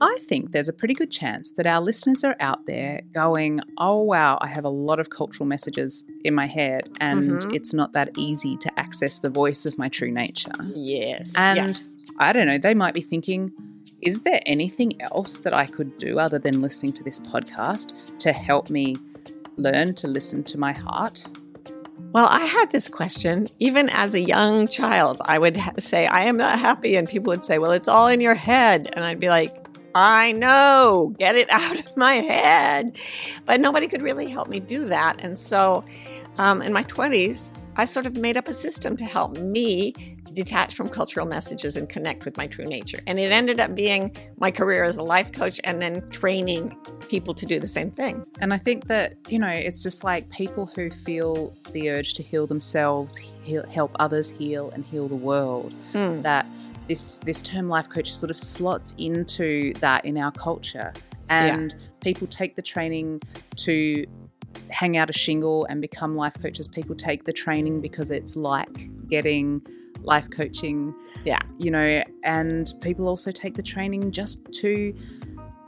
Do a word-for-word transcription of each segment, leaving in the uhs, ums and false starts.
I think there's a pretty good chance that our listeners are out there going, oh, wow, I have a lot of cultural messages in my head and mm-hmm. it's not that easy to access the voice of my true nature. Yes. And yes. I don't know, they might be thinking, is there anything else that I could do other than listening to this podcast to help me learn to listen to my heart? Well, I had this question, even as a young child, I would ha- say, I am not happy. And people would say, well, it's all in your head. And I'd be like, I know, get it out of my head. But nobody could really help me do that. And so um, in my twenties, I sort of made up a system to help me detach from cultural messages and connect with my true nature. And it ended up being my career as a life coach and then training people to do the same thing. And I think that, you know, it's just like people who feel the urge to heal themselves, heal, help others heal and heal the world, mm. that this this term life coach sort of slots into that in our culture. And yeah. people take the training to hang out a shingle and become life coaches. People take the training because it's like getting life coaching, yeah, you know, and people also take the training just to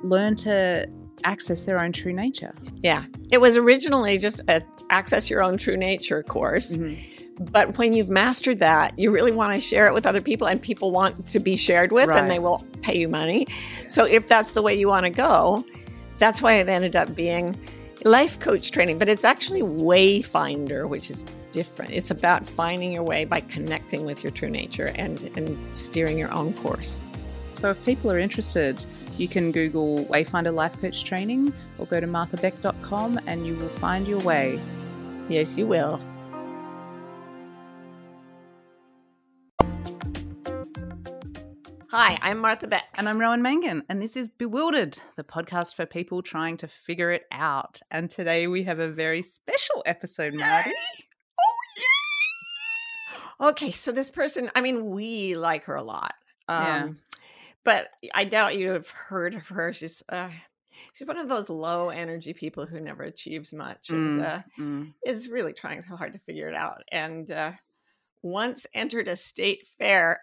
learn to access their own true nature. Yeah. It was originally just an access your own true nature course. Mm-hmm. But when you've mastered that, you really want to share it with other people, and people want to be shared with, right. and they will pay you money. So if that's the way you want to go, that's why it ended up being life coach training. But it's actually Wayfinder, which is different. It's about finding your way by connecting with your true nature and, and steering your own course. So if people are interested, you can Google Wayfinder Life Coach Training or go to Martha Beck dot com and you will find your way. Yes, you will. Hi, I'm Martha Beck. And I'm Rowan Mangan, and this is Bewildered, the podcast for people trying to figure it out. And today we have a very special episode, Marty. Oh, yeah! Okay, so this person, I mean, we like her a lot. Um, yeah. But I doubt you have heard of her. She's uh, she's one of those low-energy people who never achieves much and mm, uh, mm. is really trying so hard to figure it out. And uh, once entered a state fair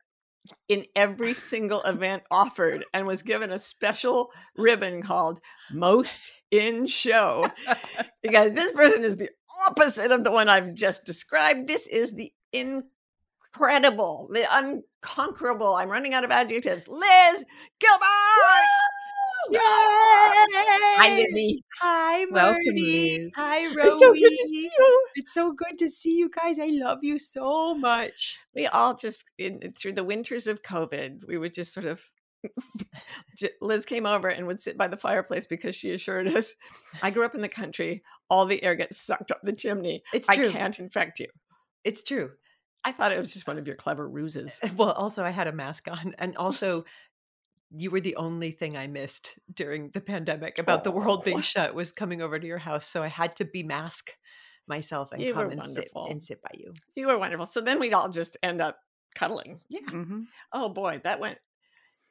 in every single event offered and was given a special ribbon called Most in Show, because this person is the opposite of the one I've just described. This is the incredible, the unconquerable, I'm running out of adjectives, Liz Gilbert! Yay! Hi, Lizzie. Hi, Marty. Welcome, Liz. Hi, Rowie. It's so good to see you. It's so good to see you guys. I love you so much. We all just, in, through the winters of COVID, we would just sort of, Liz came over and would sit by the fireplace because she assured us, I grew up in the country. All the air gets sucked up the chimney. It's true. I can't infect you. It's true. I thought it was just one of your clever ruses. Well, also I had a mask on, and also you were the only thing I missed during the pandemic about oh. the world being shut was coming over to your house. So I had to be-mask myself and you come and sit, and sit by you. You were wonderful. So then we'd all just end up cuddling. Yeah. Mm-hmm. Oh boy, that went.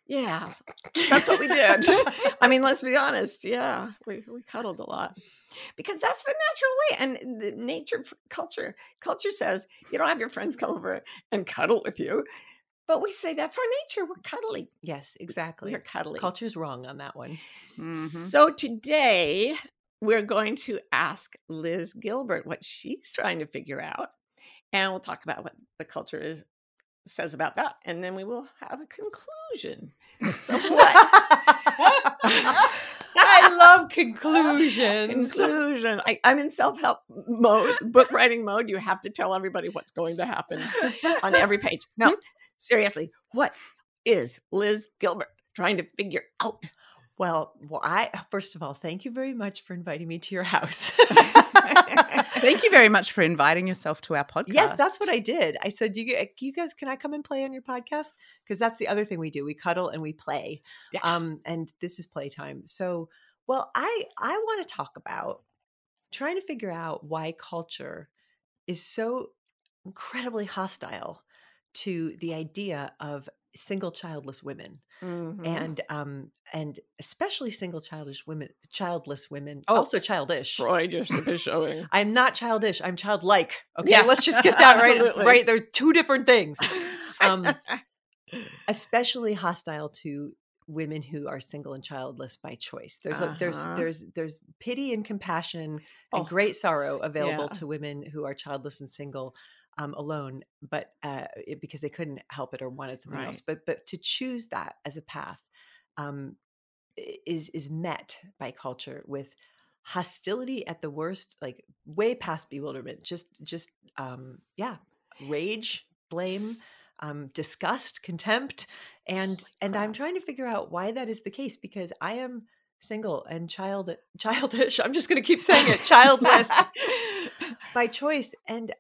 Yeah, that's what we did. I mean, let's be honest. Yeah, we, we cuddled a lot because that's the natural way. And the nature, culture, culture says you don't have your friends come over and cuddle with you. But we say that's our nature. We're cuddly. Yes, exactly. We're cuddly. Culture's wrong on that one. Mm-hmm. So today we're going to ask Liz Gilbert what she's trying to figure out. And we'll talk about what the culture is, says about that. And then we will have a conclusion. So what? I love conclusions. Conclusion. I, I'm in self-help mode, book writing mode. You have to tell everybody what's going to happen on every page. No. Seriously, what is Liz Gilbert trying to figure out? Well, well, I first of all, thank you very much for inviting me to your house. Thank you very much for inviting yourself to our podcast. Yes, that's what I did. I said, you, you guys, can I come and play on your podcast? Because that's the other thing we do. We cuddle and we play. Yeah. Um, and this is playtime. So, well, I, I want to talk about trying to figure out why culture is so incredibly hostile to the idea of single childless women. Mm-hmm. And um and especially single childish women, childless women, oh, also childish. Freud, you're showing. I'm not childish. I'm childlike. Okay, yes. Let's just get that right. Right, they're two different things. Um, especially hostile to women who are single and childless by choice. There's uh-huh. a, there's there's there's pity and compassion oh. and great sorrow available yeah. to women who are childless and single. Um, alone, but uh, it, because they couldn't help it or wanted something right. else. But but to choose that as a path um, is is met by culture with hostility at the worst, like way past bewilderment. Just just um, yeah, rage, blame, um, disgust, contempt, and and I'm trying to figure out why that is the case because I am single and child childish. I'm just going to keep saying it, childless by choice and.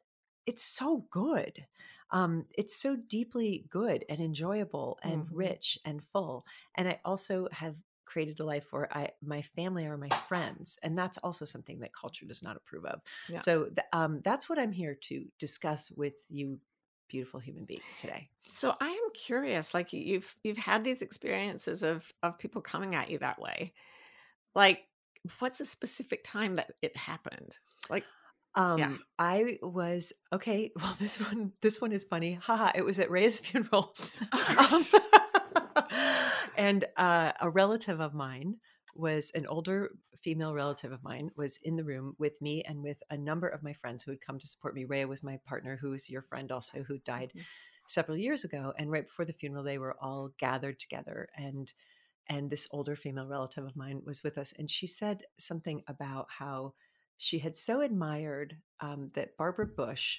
It's so good. Um, it's so deeply good and enjoyable and mm-hmm. rich and full. And I also have created a life where I, my family are my friends. And that's also something that culture does not approve of. Yeah. So th- um, that's what I'm here to discuss with you beautiful human beings today. So I am curious, like you've, you've had these experiences of, of people coming at you that way. Like what's a specific time that it happened? Like, Um, yeah. I was, okay, well, this one, this one is funny. Haha. It was at Rhea's funeral. um, and, uh, a relative of mine was an older female relative of mine was in the room with me and with a number of my friends who had come to support me. Rhea was my partner, who was your friend also, who died mm-hmm. several years ago. And right before the funeral, they were all gathered together and, and this older female relative of mine was with us. And she said something about how she had so admired um, that Barbara Bush,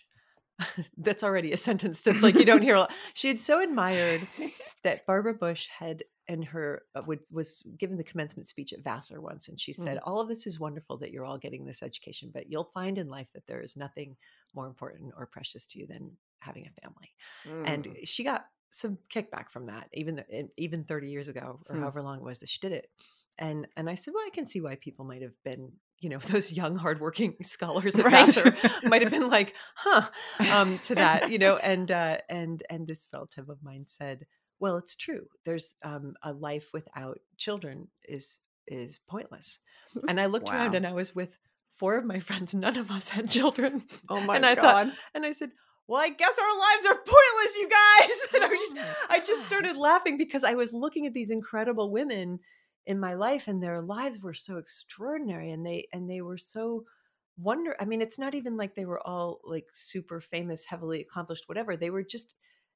that's already a sentence that's like you don't hear a lot. She had so admired that Barbara Bush had, and her, uh, would, was given the commencement speech at Vassar once. And she said, mm. all of this is wonderful that you're all getting this education, but you'll find in life that there is nothing more important or precious to you than having a family. Mm. And she got some kickback from that, even, even thirty years ago or mm. however long it was that she did it. And, and I said, well, I can see why people might've been, you know, those young, hardworking scholars at Vassar might've been like, huh, um, to that, you know, and, uh, and, and this relative of mine said, well, it's true. There's, um, a life without children is, is pointless. And I looked wow. around and I was with four of my friends. None of us had children. Oh my and I God. Thought, and I said, well, I guess our lives are pointless, you guys. And I, was just, I just started laughing because I was looking at these incredible women in my life and their lives were so extraordinary and they, and they were so wonder. I mean, it's not even like they were all like super famous, heavily accomplished, whatever. They were just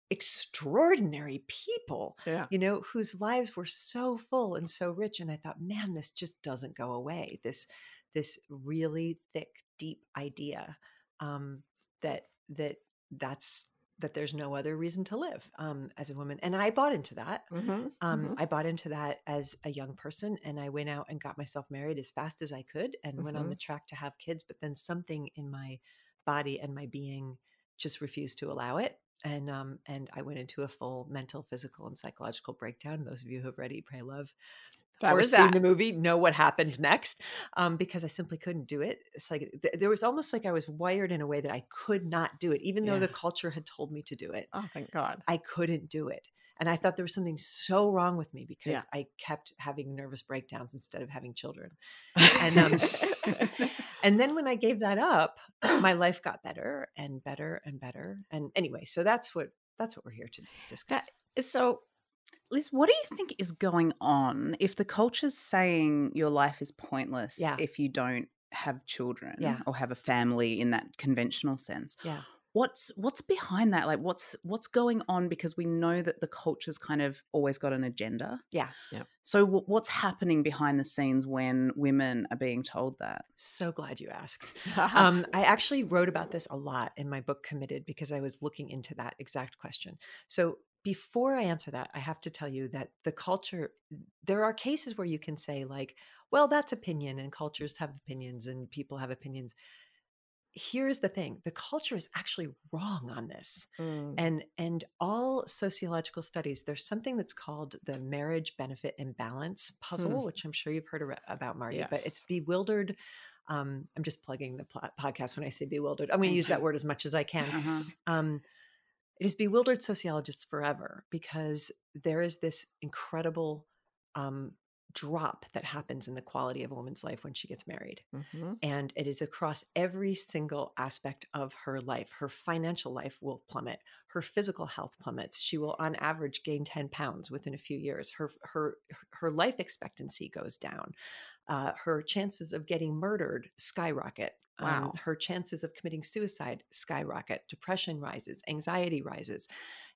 extraordinary people, yeah. you know, whose lives were so full and so rich. And I thought, man, this just doesn't go away. This, this really thick, deep idea um, that, that that's, that there's no other reason to live um, as a woman. And I bought into that. Mm-hmm, um, mm-hmm. I bought into that as a young person and I went out and got myself married as fast as I could and mm-hmm. went on the track to have kids. But then something in my body and my being just refused to allow it. And um, and I went into a full mental, physical, and psychological breakdown. Those of you who have read Eat, Pray, Love that or seen that. The movie know what happened next um, because I simply couldn't do it. It's like th- there was almost like I was wired in a way that I could not do it, even though yeah. the culture had told me to do it. Oh, thank God. I couldn't do it. And I thought there was something so wrong with me because yeah. I kept having nervous breakdowns instead of having children. And, um, and then when I gave that up, my life got better and better and better. And anyway, so that's what, that's what we're here to discuss. That, so Liz, what do you think is going on if the culture's saying your life is pointless yeah. if you don't have children yeah. or have a family in that conventional sense? Yeah. What's what's behind that? Like what's what's going on? Because we know that the culture's kind of always got an agenda. Yeah. yeah. So w- what's happening behind the scenes when women are being told that? So glad you asked. um, I actually wrote about this a lot in my book Committed because I was looking into that exact question. So before I answer that, I have to tell you that the culture, there are cases where you can say like, well, that's opinion and cultures have opinions and people have opinions. Here's the thing, the culture is actually wrong on this. Mm. And, and all sociological studies, there's something that's called the marriage benefit imbalance puzzle, mm. which I'm sure you've heard about, Marty, yes. but it's Bewildered. Um, I'm just plugging the pl- podcast when I say Bewildered. I'm going to use that word as much as I can. Uh-huh. Um, it has bewildered sociologists forever because there is this incredible um, drop that happens in the quality of a woman's life when she gets married. Mm-hmm. And it is across every single aspect of her life. Her financial life will plummet. Her physical health plummets. She will, on average, gain ten pounds within a few years. Her her her life expectancy goes down. Uh, her chances of getting murdered skyrocket. Wow. Um, her chances of committing suicide skyrocket. Depression rises. Anxiety rises.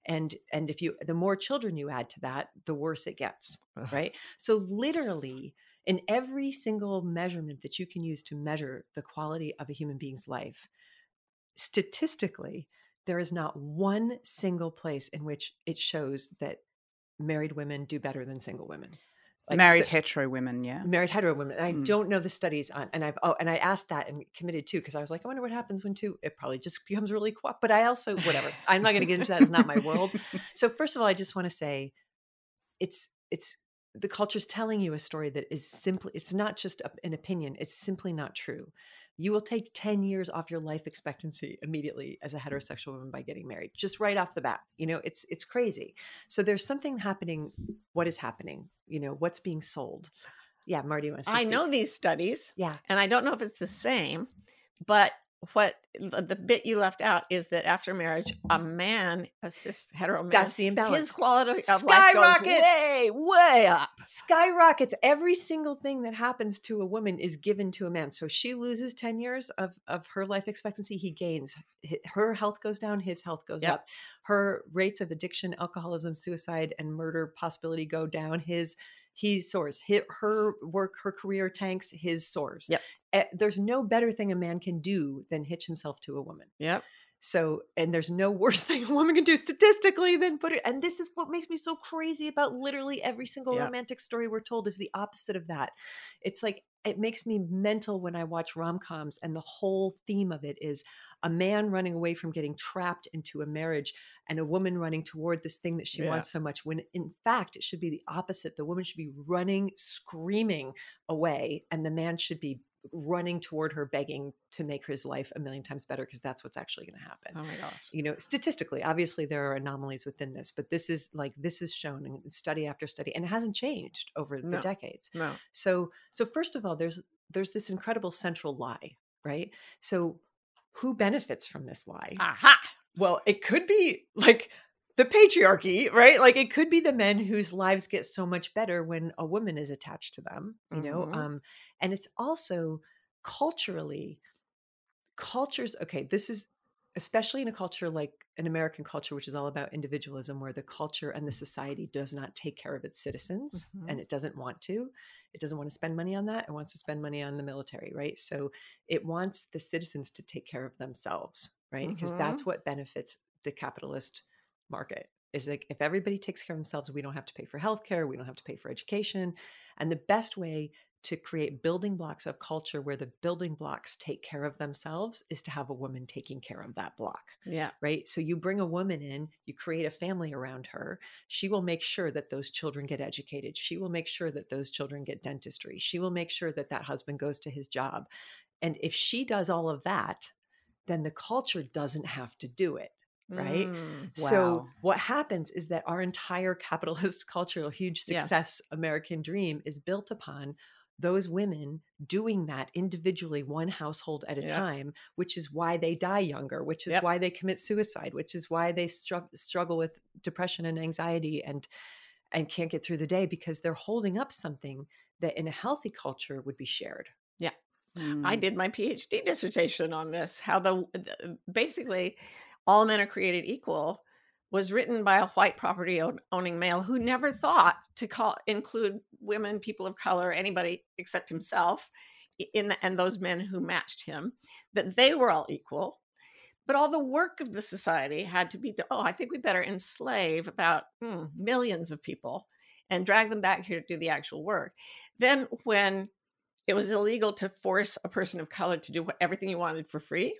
And and if you, the more children you add to that, the worse it gets, Ugh. Right? So literally in every single measurement that you can use to measure the quality of a human being's life, statistically, there is not one single place in which it shows that married women do better than single women. Like, married so, hetero women, yeah. Married hetero women. And I mm. don't know the studies on, and I've, oh, and I asked that and Committed too, because I was like, I wonder what happens when two, it probably just becomes really co-op, but I also, whatever, I'm not going to get into that. It's not my world. So first of all, I just want to say it's, it's, the culture's telling you a story that is simply, it's not just a, an opinion. It's simply not true. You will take ten years off your life expectancy immediately as a heterosexual woman by getting married, just right off the bat. You know, it's, it's crazy. So there's something happening. What is happening? You know, what's being sold? Yeah. Marty, you want to say? I know these studies. Yeah. And I don't know if it's the same, but what the bit you left out is that after marriage, a man, a cis hetero man, that's the imbalance. His quality of life goes way, way up. Skyrockets. Every single thing that happens to a woman is given to a man. So she loses ten years of, of her life expectancy. He gains. Her health goes down. His health goes yep. up. Her rates of addiction, alcoholism, suicide, and murder possibility go down. His He soars. His, her work, her career tanks, his soars. Yep. Uh, there's no better thing a man can do than hitch himself to a woman. Yep. So, and there's no worse thing a woman can do statistically than put it. And this is what makes me so crazy about literally every single yep. romantic story we're told is the opposite of that. It's like, it makes me mental when I watch rom-coms and the whole theme of it is a man running away from getting trapped into a marriage and a woman running toward this thing that she yeah. wants so much, when in fact, it should be the opposite. The woman should be running, screaming away, and the man should be running toward her, begging to make his life a million times better, because that's what's actually going to happen. Oh my gosh. You know, statistically, obviously there are anomalies within this, but this is like, this is shown in study after study, and it hasn't changed over the no. decades. No. So, so first of all, there's, there's this incredible central lie, right? So who benefits from this lie? Aha. Well, it could be like the patriarchy, right? Like it could be the men whose lives get so much better when a woman is attached to them, you know? Mm-hmm. Um, and it's also culturally, cultures, okay, this is especially in a culture like an American culture, which is all about individualism, where the culture and the society does not take care of its citizens mm-hmm. and it doesn't want to. It doesn't want to spend money on that. It wants to spend money on the military, right? So it wants the citizens to take care of themselves, right? Because mm-hmm. that's what benefits the capitalist market, is like, if everybody takes care of themselves, we don't have to pay for healthcare, we don't have to pay for education. And the best way to create building blocks of culture where the building blocks take care of themselves is to have a woman taking care of that block. Yeah. Right. So you bring a woman in, you create a family around her. She will make sure that those children get educated. She will make sure that those children get dentistry. She will make sure that that husband goes to his job. And if she does all of that, then the culture doesn't have to do it. Right. Mm, wow. So what happens is that our entire capitalist cultural, huge success, yes. American dream is built upon those women doing that individually, one household at a yep. time, which is why they die younger, which is yep. why they commit suicide, which is why they stru- struggle with depression and anxiety and, and can't get through the day, because they're holding up something that in a healthy culture would be shared. Yeah. Mm. I did my PhD dissertation on this, how the, the basically all men are created equal was written by a white property own, owning male who never thought to call, include women, people of color, anybody except himself in the, and those men who matched him, that they were all equal. But all the work of the society had to be, oh, I think we better enslave about hmm, millions of people and drag them back here to do the actual work. Then when it was illegal to force a person of color to do everything you wanted for free,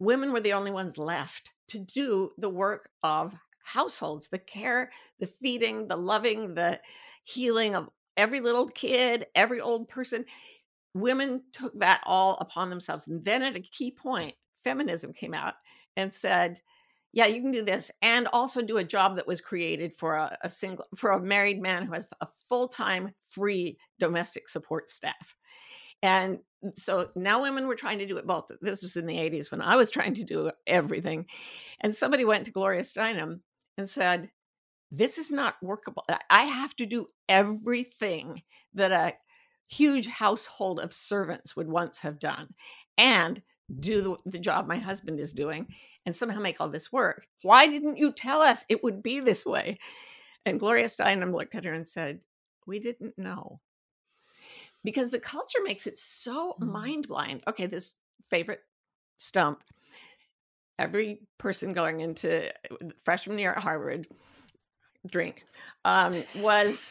women were the only ones left to do the work of households, the care, the feeding, the loving, the healing of every little kid, every old person. Women took that all upon themselves. And then at a key point, feminism came out and said, yeah, you can do this and also do a job that was created for a, a single, for a married man who has a full-time free domestic support staff. And so now women were trying to do it both. This was in the eighties when I was trying to do everything. And somebody went to Gloria Steinem and said, this is not workable. I have to do everything that a huge household of servants would once have done and do the, the job my husband is doing and somehow make all this work. Why didn't you tell us it would be this way? And Gloria Steinem looked at her and said, we didn't know. Because the culture makes it so mind blind. Okay, this favorite stump, every person going into freshman year at Harvard, drink, um, was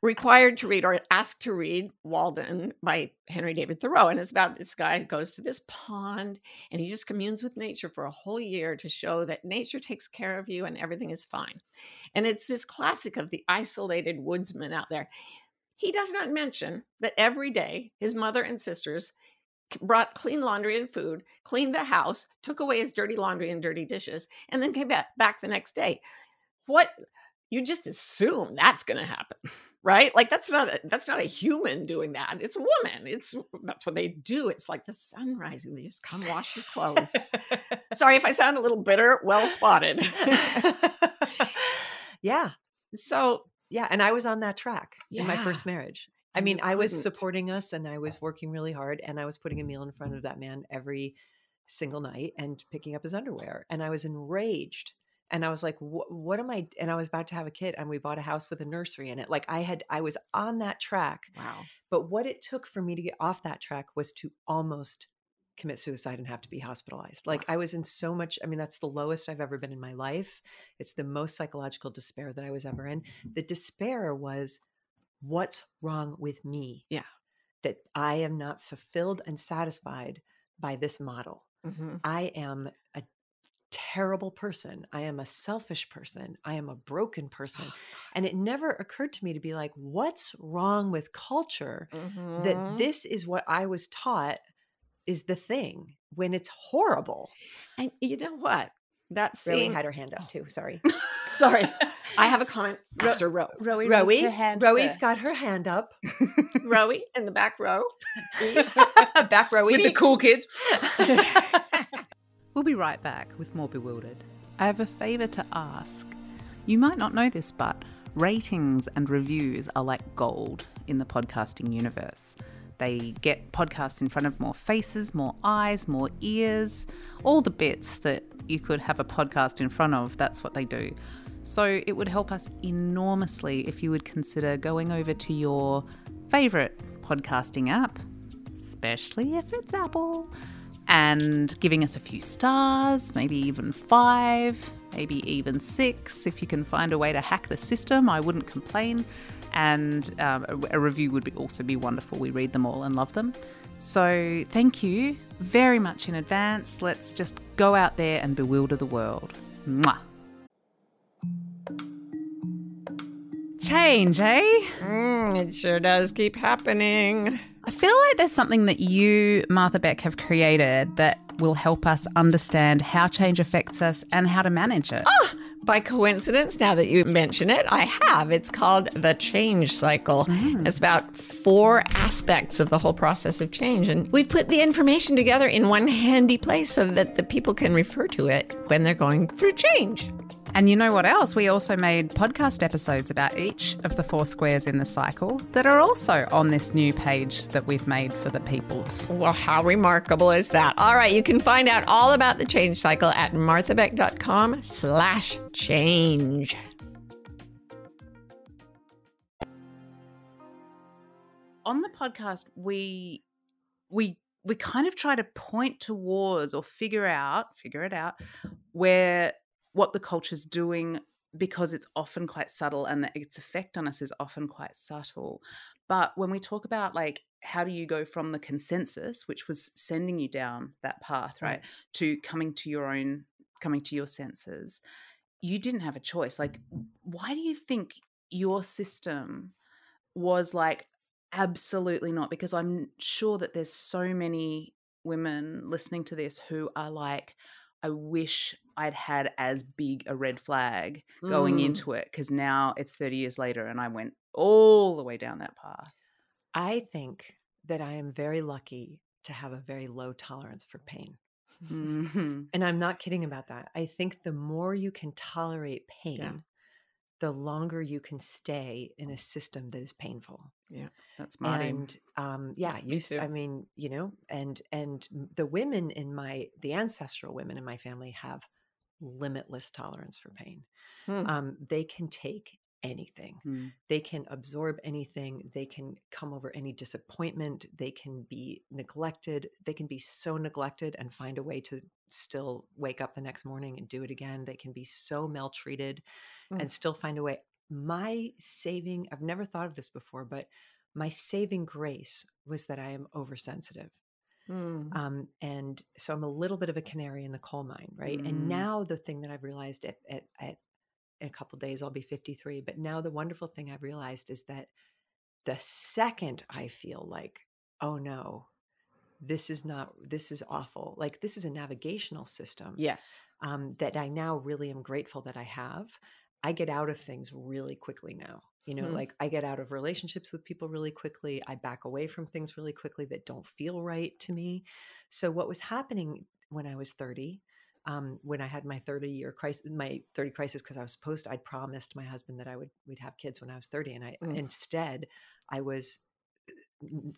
required to read or asked to read Walden by Henry David Thoreau. And it's about this guy who goes to this pond and he just communes with nature for a whole year to show that nature takes care of you and everything is fine. And it's this classic of the isolated woodsman out there. He does not mention that every day his mother and sisters brought clean laundry and food, cleaned the house, took away his dirty laundry and dirty dishes, and then came back the next day. What? You just assume that's going to happen, right? Like that's not a, that's not a human doing that. It's a woman. It's that's what they do. It's like the sun rising. They just come wash your clothes. Sorry if I sound a little bitter. Well spotted. Yeah. So. Yeah. And I was on that track yeah. in my first marriage. I mean, I was supporting us and I was working really hard and I was putting a meal in front of that man every single night and picking up his underwear. And I was enraged. And I was like, what am I? And I was about to have a kid and we bought a house with a nursery in it. Like I had, I was on that track. Wow. But what it took for me to get off that track was to almost commit suicide and have to be hospitalized. Like I was in so much, I mean, that's the lowest I've ever been in my life. It's the most psychological despair that I was ever in. The despair was, what's wrong with me? Yeah. That I am not fulfilled and satisfied by this model. Mm-hmm. I am a terrible person. I am a selfish person. I am a broken person. And it never occurred to me to be like, what's wrong with culture? Mm-hmm. That this is what I was taught is the thing when it's horrible. And you know what? That scene... Rowie had her hand up too. Sorry. Sorry. I have a comment Ro- after Row. Rowie Rowie her hand Rowie's got her hand up. Rowie in the back row. Back row with the cool kids. We'll be right back with more Bewildered. I have a favor to ask. You might not know this, but ratings and reviews are like gold in the podcasting universe. They get podcasts in front of more faces, more eyes, more ears, all the bits that you could have a podcast in front of. That's what they do. So it would help us enormously if you would consider going over to your favorite podcasting app, especially if it's Apple, and giving us a few stars, maybe even five, maybe even six. If you can find a way to hack the system, I wouldn't complain. And um, a review would be also be wonderful. We read them all and love them. So thank you very much in advance. Let's just go out there and bewilder the world. Mwah. Change, eh? Mm, it sure does keep happening. I feel like there's something that you, Martha Beck, have created that will help us understand how change affects us and how to manage it. Oh! By coincidence, now that you mention it, I have. It's called The Change Cycle. Mm. It's about four aspects of the whole process of change. And we've put the information together in one handy place so that the people can refer to it when they're going through change. And you know what else? We also made podcast episodes about each of the four squares in the cycle that are also on this new page that we've made for the peoples. Well, how remarkable is that? All right, you can find out all about the change cycle at MarthaBeck.com slash change. On the podcast, we we we kind of try to point towards or figure out, figure it out, where what the culture's doing, because it's often quite subtle and the, its effect on us is often quite subtle. But when we talk about like, how do you go from the consensus, which was sending you down that path, right, mm-hmm. to coming to your own, coming to your senses, you didn't have a choice. Like, why do you think your system was like, absolutely not? Because I'm sure that there's so many women listening to this who are like, I wish I'd had as big a red flag going mm. into it, because now it's thirty years later and I went all the way down that path. I think that I am very lucky to have a very low tolerance for pain. Mm-hmm. And I'm not kidding about that. I think the more you can tolerate pain, yeah. the longer you can stay in a system that is painful. Yeah, that's mine. And um, yeah, you, I mean, you know, and and the women in my, the ancestral women in my family have limitless tolerance for pain. Hmm. Um, they can take anything. Hmm. They can absorb anything. They can come over any disappointment. They can be neglected. They can be so neglected and find a way to still wake up the next morning and do it again. They can be so maltreated mm. and still find a way. My saving, I've never thought of this before, but my saving grace was that I am oversensitive. Mm. Um, and so I'm a little bit of a canary in the coal mine, right? Mm. And now the thing that I've realized at, at, at in a couple of days, I'll be fifty-three. But now the wonderful thing I've realized is that the second I feel like, oh no, this is not, this is awful. Like, this is a navigational system. Yes. Um, that I now really am grateful that I have. I get out of things really quickly now. You know, mm. like I get out of relationships with people really quickly. I back away from things really quickly that don't feel right to me. So what was happening when I was thirty, um, when I had my thirty year crisis, my thirty crisis, because I was supposed to, I promised my husband that I would, we'd have kids when I was thirty. And I, mm. instead I was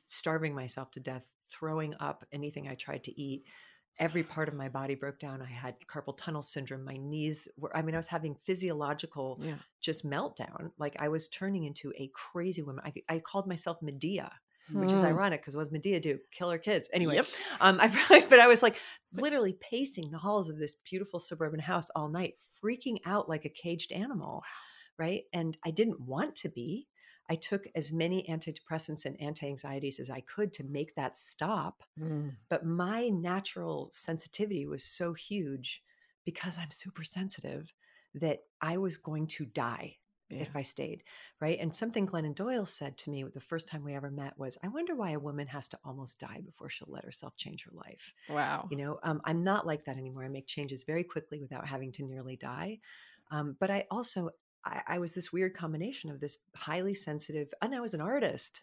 starving myself to death, throwing up anything I tried to eat. Every part of my body broke down. I had carpal tunnel syndrome. My knees were, I mean, I was having physiological yeah. just meltdown. Like I was turning into a crazy woman. I, I called myself Medea, mm. which is ironic because what does Medea do? Kill her kids. Anyway, yep. um, I probably, but I was like literally pacing the halls of this beautiful suburban house all night, freaking out like a caged animal. Right. And I didn't want to be. I took as many antidepressants and anti-anxieties as I could to make that stop. Mm. But my natural sensitivity was so huge because I'm super sensitive that I was going to die yeah. if I stayed, right? And something Glennon Doyle said to me the first time we ever met was, I wonder why a woman has to almost die before she'll let herself change her life. Wow. You know, um, I'm not like that anymore. I make changes very quickly without having to nearly die. Um, but I also... I, I was this weird combination of this highly sensitive, and I was an artist,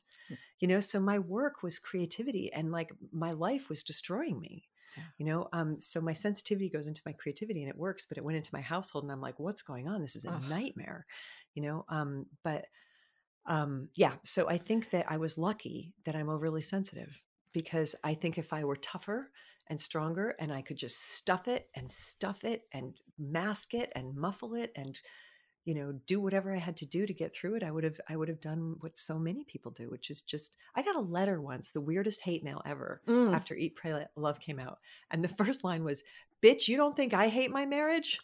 you know, so my work was creativity and like my life was destroying me, yeah. you know? Um, so my sensitivity goes into my creativity and it works, but it went into my household and I'm like, what's going on? This is a Ugh. nightmare, you know? Um, but um, yeah, so I think that I was lucky that I'm overly sensitive, because I think if I were tougher and stronger and I could just stuff it and stuff it and mask it and muffle it and, you know, do whatever I had to do to get through it, I would have, I would have done what so many people do, which is just, I got a letter once, the weirdest hate mail ever mm. after Eat, Pray, Love came out. And the first line was, bitch, you don't think I hate my marriage?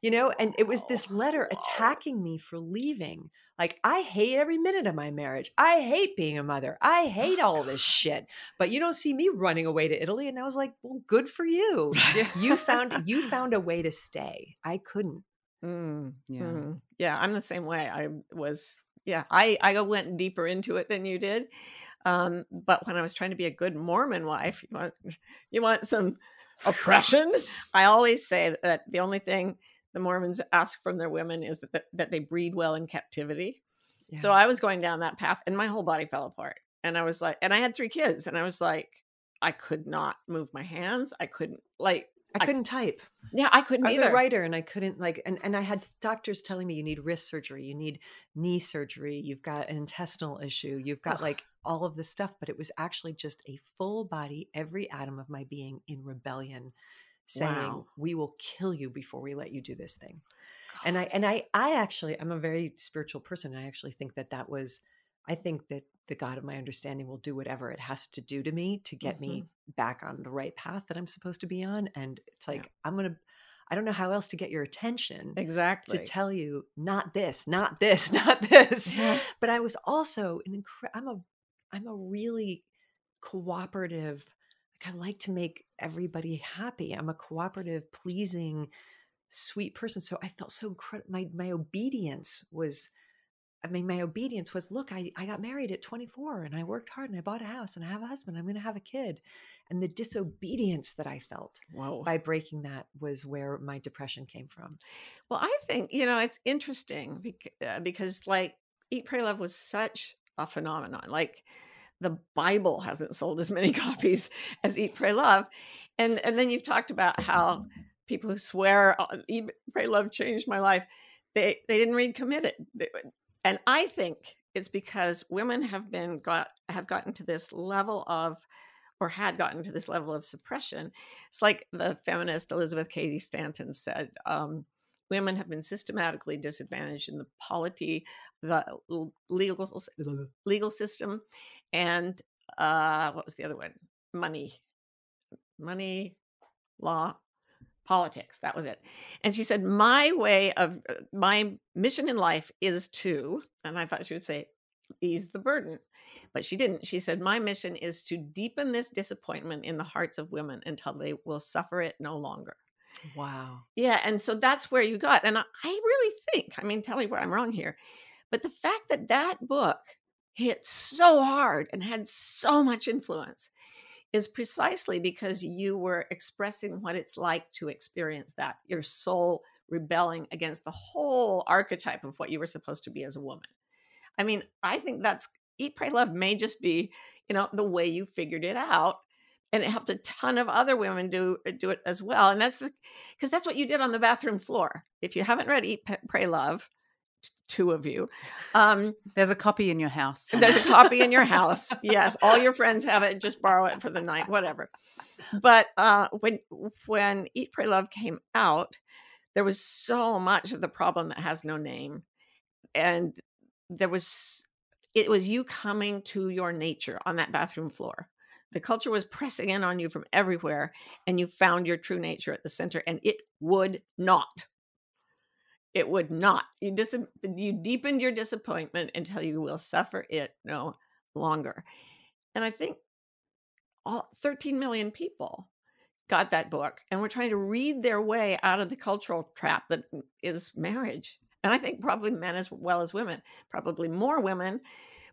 You know, and it was this letter attacking me for leaving. Like, I hate every minute of my marriage. I hate being a mother. I hate all this shit, but you don't see me running away to Italy. And I was like, well, good for you. You found, you found a way to stay. I couldn't. Mm, yeah. Mm. Yeah. I'm the same way. I was, yeah, I, I went deeper into it than you did. Um, but when I was trying to be a good Mormon wife, you want, you want some oppression? I always say that the only thing the Mormons ask from their women is that, that, that they breed well in captivity. Yeah. So I was going down that path and my whole body fell apart. And I was like, and I had three kids and I was like, I could not move my hands. I couldn't like, I couldn't I, type. Yeah, I couldn't I was either. A writer and I couldn't like, and, and I had doctors telling me you need wrist surgery, you need knee surgery, you've got an intestinal issue, you've got Ugh. like all of this stuff, but it was actually just a full body, every atom of my being in rebellion saying, wow. we will kill you before we let you do this thing. God. And I, and I, I actually, I'm a very spiritual person. And I actually think that that was I think that the God of my understanding will do whatever it has to do to me to get mm-hmm. me back on the right path that I'm supposed to be on. And it's like, yeah. I'm going to, I don't know how else to get your attention. Exactly. To tell you, not this, not this, not this. Yeah. But I was also an incre- I'm a, I'm a really cooperative, like I like to make everybody happy. I'm a cooperative, pleasing, sweet person. So I felt so incredible. My, my obedience was, I mean, my obedience was, look, I, I got married at twenty-four and I worked hard and I bought a house and I have a husband. I'm going to have a kid. And the disobedience that I felt Whoa. by breaking that was where my depression came from. Well, I think, you know, it's interesting because, because like Eat, Pray, Love was such a phenomenon. Like the Bible hasn't sold as many copies as Eat, Pray, Love. And, and then you've talked about how people who swear, oh, Eat, Pray, Love changed my life. They, they didn't read Committed. They, And I think it's because women have been got have gotten to this level of, or had gotten to this level of suppression. It's like the feminist Elizabeth Cady Stanton said, um, women have been systematically disadvantaged in the polity, the legal legal system, and uh, what was the other one? Money, money, law. Politics. That was it. And she said, my way of uh, my mission in life is to, and I thought she would say, ease the burden, but she didn't. She said, my mission is to deepen this disappointment in the hearts of women until they will suffer it no longer. Wow. Yeah. And so that's where you got, and I, I really think, I mean, tell me where I'm wrong here, but the fact that that book hit so hard and had so much influence is precisely because you were expressing what it's like to experience that, your soul rebelling against the whole archetype of what you were supposed to be as a woman. I mean, I think that's, Eat, Pray, Love may just be, you know, the way you figured it out, and it helped a ton of other women do do it as well. And that's because that's what you did on the bathroom floor. If you haven't read Eat, Pray, Love, two of you. Um, there's a copy in your house. There's a copy in your house. Yes. All your friends have it. Just borrow it for the night, whatever. But uh, when, when Eat, Pray, Love came out, there was so much of the problem that has no name. And there was, it was you coming to your nature on that bathroom floor. The culture was pressing in on you from everywhere, and you found your true nature at the center, and it would not. It would not. You dis- you deepened your disappointment until you will suffer it no longer. And I think all thirteen million people got that book and were trying to read their way out of the cultural trap that is marriage. And I think probably men as well as women, probably more women,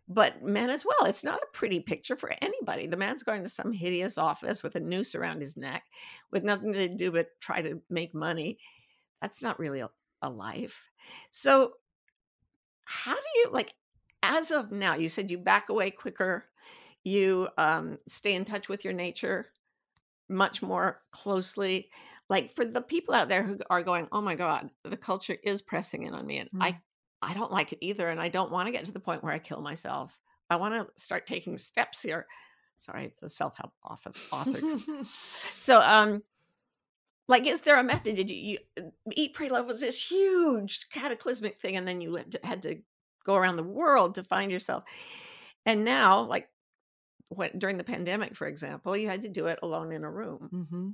but men as well. It's not a pretty picture for anybody. The man's going to some hideous office with a noose around his neck with nothing to do but try to make money. That's not really a a life. So how do you, like, as of now, you said you back away quicker, you um, stay in touch with your nature much more closely. Like for the people out there who are going, oh my God, the culture is pressing in on me, and mm-hmm. I, I don't like it either. And I don't want to get to the point where I kill myself. I want to start taking steps here. Sorry, the self-help author. So, um, like, is there a method? Did you, you Eat, Pray, Love was this huge cataclysmic thing, and then you had to go around the world to find yourself. And now, like when, during the pandemic, for example, you had to do it alone in a room. Mm-hmm.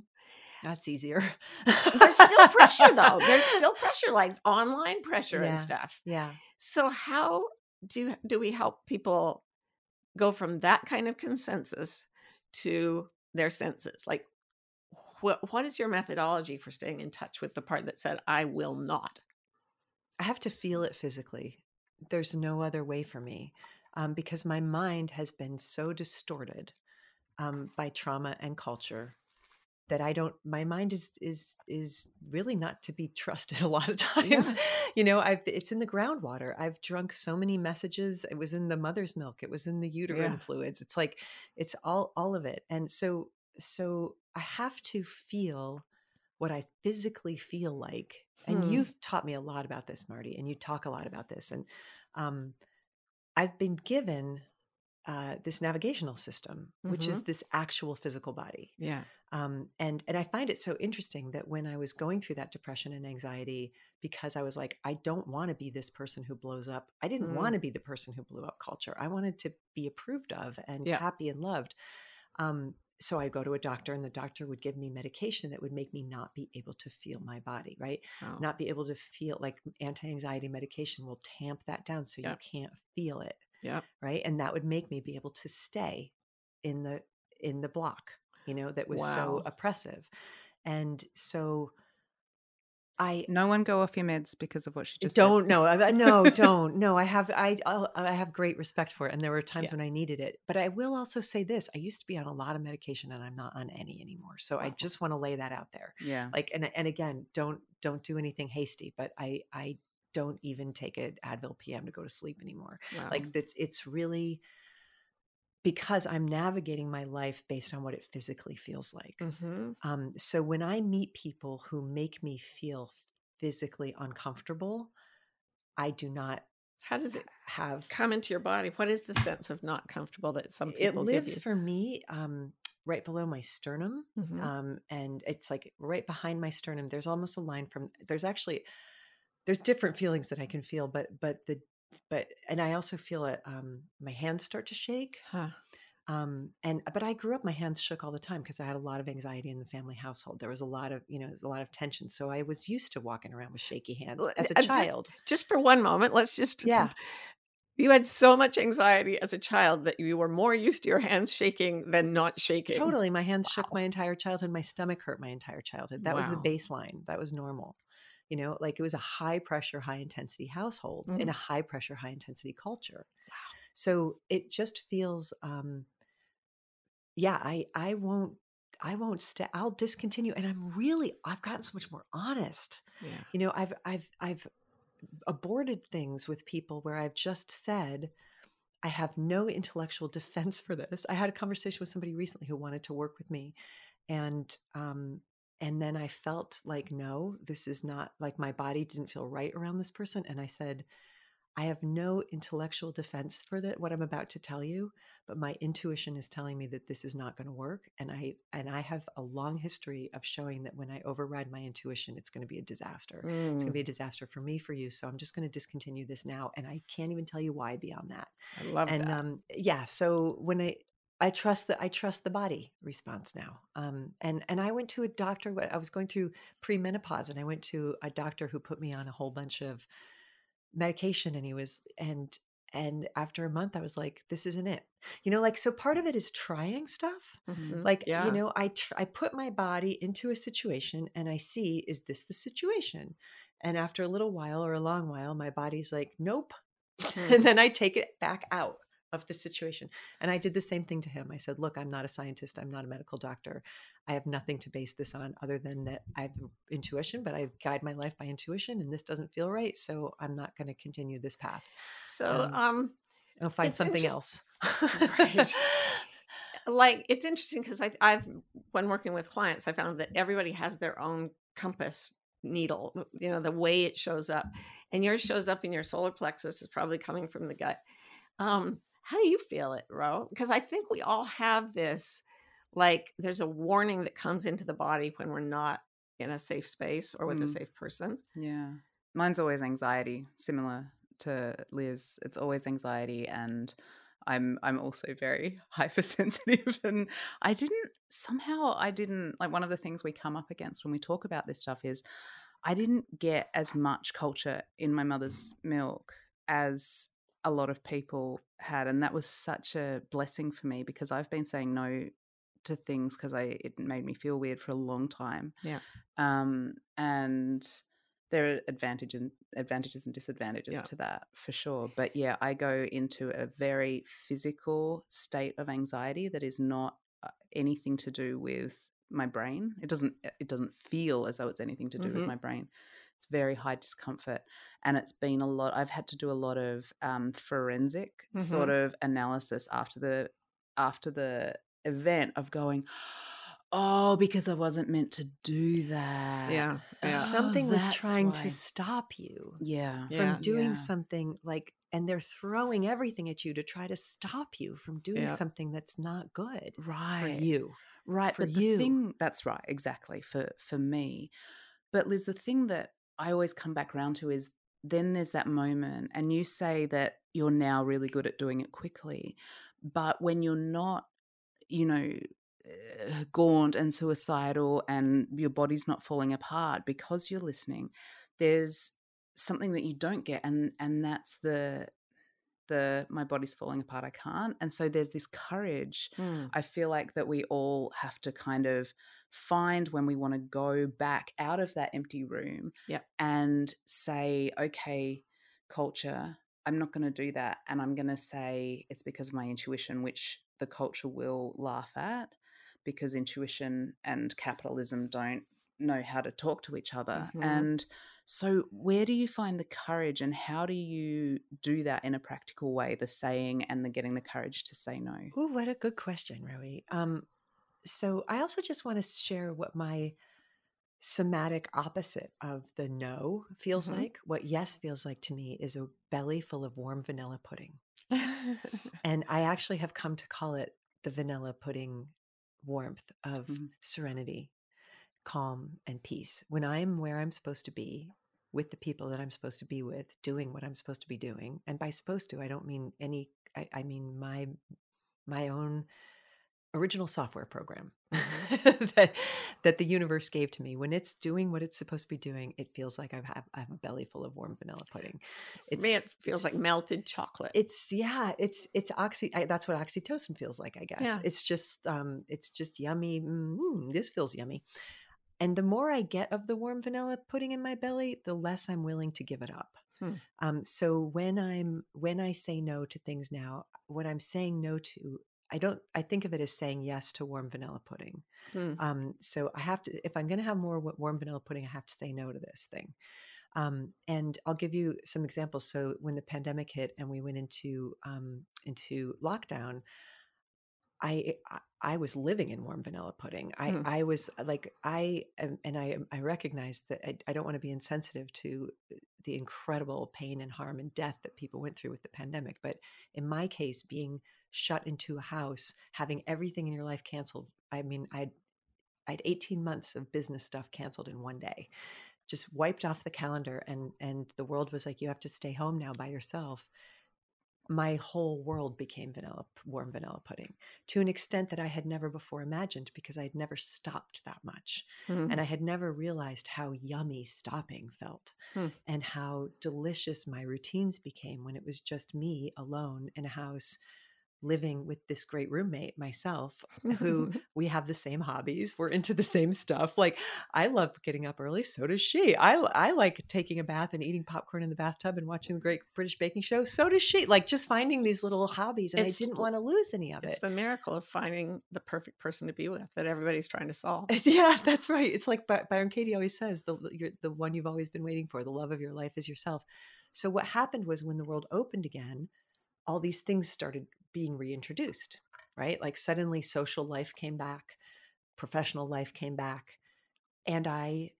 That's easier. There's still pressure, though. There's still pressure, like online pressure yeah. and stuff. Yeah. So how do do we help people go from that kind of consensus to their senses? Like, What, what is your methodology for staying in touch with the part that said, I will not? I have to feel it physically. There's no other way for me um, because my mind has been so distorted um, by trauma and culture that I don't, my mind is, is, is really not to be trusted a lot of times. Yeah. You know, I've, it's in the groundwater. I've drunk so many messages. It was in the mother's milk. It was in the uterine yeah. fluids. It's like, it's all, all of it. And so, so I have to feel what I physically feel like. And hmm. you've taught me a lot about this, Marty, and you talk a lot about this. And um, I've been given uh, this navigational system, mm-hmm. which is this actual physical body. Yeah. Um, and, and I find it so interesting that when I was going through that depression and anxiety, because I was like, I don't want to be this person who blows up. I didn't mm. want to be the person who blew up culture. I wanted to be approved of and yeah. happy and loved. Um, so I go to a doctor and the doctor would give me medication that would make me not be able to feel my body, right? Oh. Not be able to feel, like anti-anxiety medication will tamp that down so yeah. you can't feel it. Yeah. Right. And that would make me be able to stay in the, in the block, you know, that was wow. so oppressive. And so I, no one go off your meds because of what she just don't said. No, no, don't, no, I have, I, I'll, I have great respect for it. And there were times yeah. when I needed it, but I will also say this, I used to be on a lot of medication and I'm not on any anymore. So wow. I just want to lay that out there. Yeah. Like, and, and again, don't, don't do anything hasty, but I, I don't even take an Advil P M to go to sleep anymore. Wow. Like that's, it's really, because I'm navigating my life based on what it physically feels like. Mm-hmm. Um, so when I meet people who make me feel physically uncomfortable, I do not. How does it have come into your body? What is the sense of not comfortable that some people give you? It lives for me um, right below my sternum. Mm-hmm. Um, and it's like right behind my sternum. There's almost a line from, there's actually, there's different feelings that I can feel, but, but the, But, and I also feel it, um, my hands start to shake. Huh. Um, and, but I grew up, my hands shook all the time because I had a lot of anxiety in the family household. There was a lot of, you know, there's a lot of tension. So I was used to walking around with shaky hands as a I'm child. Just, just for one moment, let's just, yeah. You had so much anxiety as a child that you were more used to your hands shaking than not shaking. Totally. My hands wow. shook my entire childhood. My stomach hurt my entire childhood. That wow. was the baseline. That was normal. You know, like it was a high pressure, high intensity household mm. in a high pressure, high intensity culture. Wow. So it just feels, um, yeah, I, I won't, I won't st- I'll discontinue. And I'm really, I've gotten so much more honest. Yeah. You know, I've, I've, I've aborted things with people where I've just said, I have no intellectual defense for this. I had a conversation with somebody recently who wanted to work with me and, um, And then I felt like, no, this is not, like my body didn't feel right around this person. And I said, I have no intellectual defense for that, what I'm about to tell you, but my intuition is telling me that this is not going to work. And I, and I have a long history of showing that when I override my intuition, it's going to be a disaster. Mm. It's going to be a disaster for me, for you. So I'm just going to discontinue this now. And I can't even tell you why beyond that. I love and, that. And um, yeah, so when I, I trust the, I trust the body response now. Um, and, and I went to a doctor, I was going through premenopause and I went to a doctor who put me on a whole bunch of medication and he was, and, and after a month I was like, this isn't it, you know, like, so part of it is trying stuff. Mm-hmm. Like, yeah. you know, I, tr- I put my body into a situation and I see, is this the situation? And after a little while or a long while, my body's like, nope. Mm-hmm. And then I take it back out of the situation. And I did the same thing to him. I said, look, I'm not a scientist. I'm not a medical doctor. I have nothing to base this on other than that I have intuition, but I guide my life by intuition and this doesn't feel right. So I'm not going to continue this path. So um, um, I'll find something else. Right. Like, it's interesting because I've, when working with clients, I found that everybody has their own compass needle, you know, the way it shows up. And yours shows up in your solar plexus is probably coming from the gut. Um, How do you feel it, Ro? Because I think we all have this, like there's a warning that comes into the body when we're not in a safe space or with mm. a safe person. Yeah. Mine's always anxiety, similar to Liz. It's always anxiety. And I'm I'm also very hypersensitive. And I didn't, somehow I didn't, like one of the things we come up against when we talk about this stuff is I didn't get as much culture in my mother's milk as a lot of people had, and that was such a blessing for me because I've been saying no to things because I it made me feel weird for a long time. Yeah. Um, and there are advantage and advantages and disadvantages yeah. to that for sure. But yeah, I go into a very physical state of anxiety that is not anything to do with my brain. It doesn't it doesn't feel as though it's anything to do mm-hmm. with my brain. It's very high discomfort and it's been a lot. I've had to do a lot of um, forensic mm-hmm. sort of analysis after the after the event of going, oh, because I wasn't meant to do that. Yeah. yeah. Something oh, was trying why. to stop you yeah. from yeah. doing yeah. something like, and they're throwing everything at you to try to stop you from doing yeah. something that's not good right. for you. right, for but you. The thing, that's right, exactly, for, for me. But Liz, the thing that I always come back around to is then there's that moment, and you say that you're now really good at doing it quickly, but when you're not, you know, gaunt and suicidal and your body's not falling apart because you're listening, there's something that you don't get, and and that's the the my body's falling apart, I can't. And so there's this courage, mm. I feel like, that we all have to kind of find when we want to go back out of that empty room, yep. and say, okay, culture, I'm not going to do that, and I'm going to say it's because of my intuition, which the culture will laugh at because intuition and capitalism don't know how to talk to each other. Mm-hmm. And so where do you find the courage, and how do you do that in a practical way, the saying and the getting the courage to say no? Ooh, what a good question, Rui. Um, so I also just want to share what my somatic opposite of the no feels mm-hmm. like. What yes feels like to me is a belly full of warm vanilla pudding. And I actually have come to call it the vanilla pudding warmth of mm-hmm. serenity, calm, and peace. When I'm where I'm supposed to be, with the people that I'm supposed to be with, doing what I'm supposed to be doing. And by supposed to, I don't mean any, I, I mean my, my own original software program mm-hmm. that, that the universe gave to me. When it's doing what it's supposed to be doing, it feels like I've have, I have a belly full of warm vanilla pudding. It's, Man, it feels it's, like melted chocolate. It's yeah, it's it's oxy. I, that's what oxytocin feels like, I guess. Yeah. It's just um, it's just yummy. Mm, this feels yummy. And the more I get of the warm vanilla pudding in my belly, the less I'm willing to give it up. Hmm. Um, so when I'm when I say no to things now, what I'm saying no to, I don't, I think of it as saying yes to warm vanilla pudding. Hmm. Um, so I have to, if I'm going to have more warm vanilla pudding, I have to say no to this thing. Um, and I'll give you some examples. So when the pandemic hit and we went into, um, into lockdown, I, I, I was living in warm vanilla pudding. I, hmm. I was like, I, and I, I recognized that I, I don't want to be insensitive to the incredible pain and harm and death that people went through with the pandemic. But in my case, being shut into a house, having everything in your life canceled. I mean, I'd, I'd eighteen months of business stuff canceled in one day, just wiped off the calendar. And, and the world was like, you have to stay home now by yourself. My whole world became vanilla, warm vanilla pudding, to an extent that I had never before imagined, because I had never stopped that much. Mm-hmm. And I had never realized how yummy stopping felt mm. and how delicious my routines became when it was just me alone in a house, living with this great roommate, myself, who we have the same hobbies. We're into the same stuff. Like, I love getting up early. So does she. I, I like taking a bath and eating popcorn in the bathtub and watching the Great British Baking Show. So does she. Like, just finding these little hobbies. And it's, I didn't want to lose any of it's it. It's the miracle of finding the perfect person to be with that everybody's trying to solve. Yeah, that's right. It's like Byron Katie always says, the, you're, the one you've always been waiting for, the love of your life is yourself. So what happened was, when the world opened again, all these things started being reintroduced, right? Like, suddenly social life came back, professional life came back, and I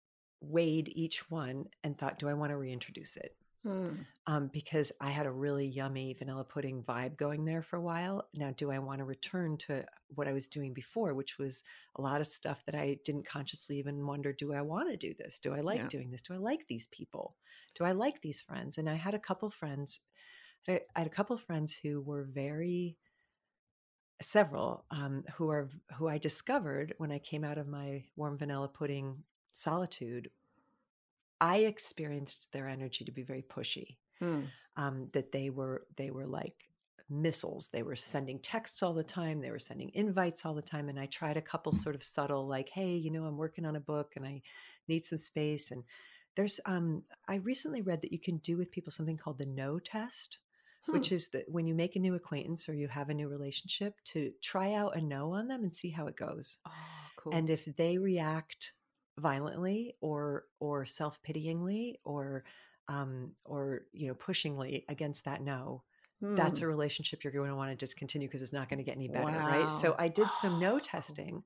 weighed each one and thought, do I want to reintroduce it? Mm. Um, because I had a really yummy vanilla pudding vibe going there for a while. Now, do I want to return to what I was doing before, which was a lot of stuff that I didn't consciously even wonder, do I want to do this? Do I like yeah. doing this? Do I like these people? Do I like these friends? And I had a couple friends I had a couple of friends who were very, several, um, who are, who I discovered when I came out of my warm vanilla pudding solitude. I experienced their energy to be very pushy, hmm. um, that they were, they were like missiles. They were sending texts all the time. They were sending invites all the time. And I tried a couple sort of subtle, like, hey, you know, I'm working on a book and I need some space. And there's, um, I recently read that you can do with people something called the no test. Hmm. Which is that when you make a new acquaintance or you have a new relationship, to try out a no on them and see how it goes. Oh, cool. And if they react violently or or self-pityingly or um, or you know pushingly against that no, hmm. that's a relationship you're going to want to discontinue because it's not going to get any better, wow. right? So I did some no testing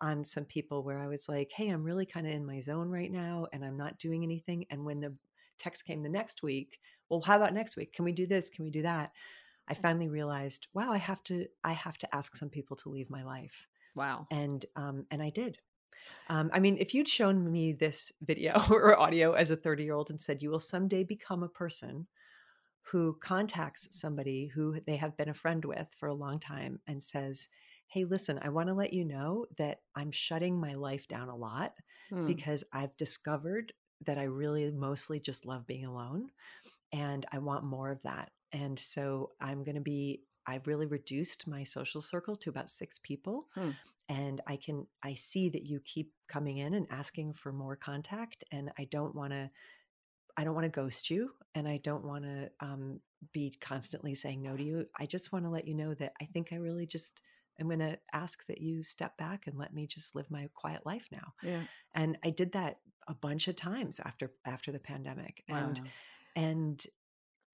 on some people where I was like, hey, I'm really kind of in my zone right now and I'm not doing anything. And when the text came the next week, well, how about next week? Can we do this? Can we do that? I finally realized, wow, I have to, I have to ask some people to leave my life. Wow. And, um, and I did. Um, I mean, if you'd shown me this video or audio as a thirty year old and said, you will someday become a person who contacts somebody who they have been a friend with for a long time and says, hey, listen, I want to let you know that I'm shutting my life down a lot mm. because I've discovered that I really mostly just love being alone and I want more of that. And so I'm going to be, I've really reduced my social circle to about six people. Mm. And I can, I see that you keep coming in and asking for more contact, and I don't want to, I don't want to ghost you, and I don't want to um, be constantly saying no to you. I just want to let you know that I think I really just, I'm going to ask that you step back and let me just live my quiet life now. Yeah. And I did that a bunch of times after, after the pandemic. Wow. and, and,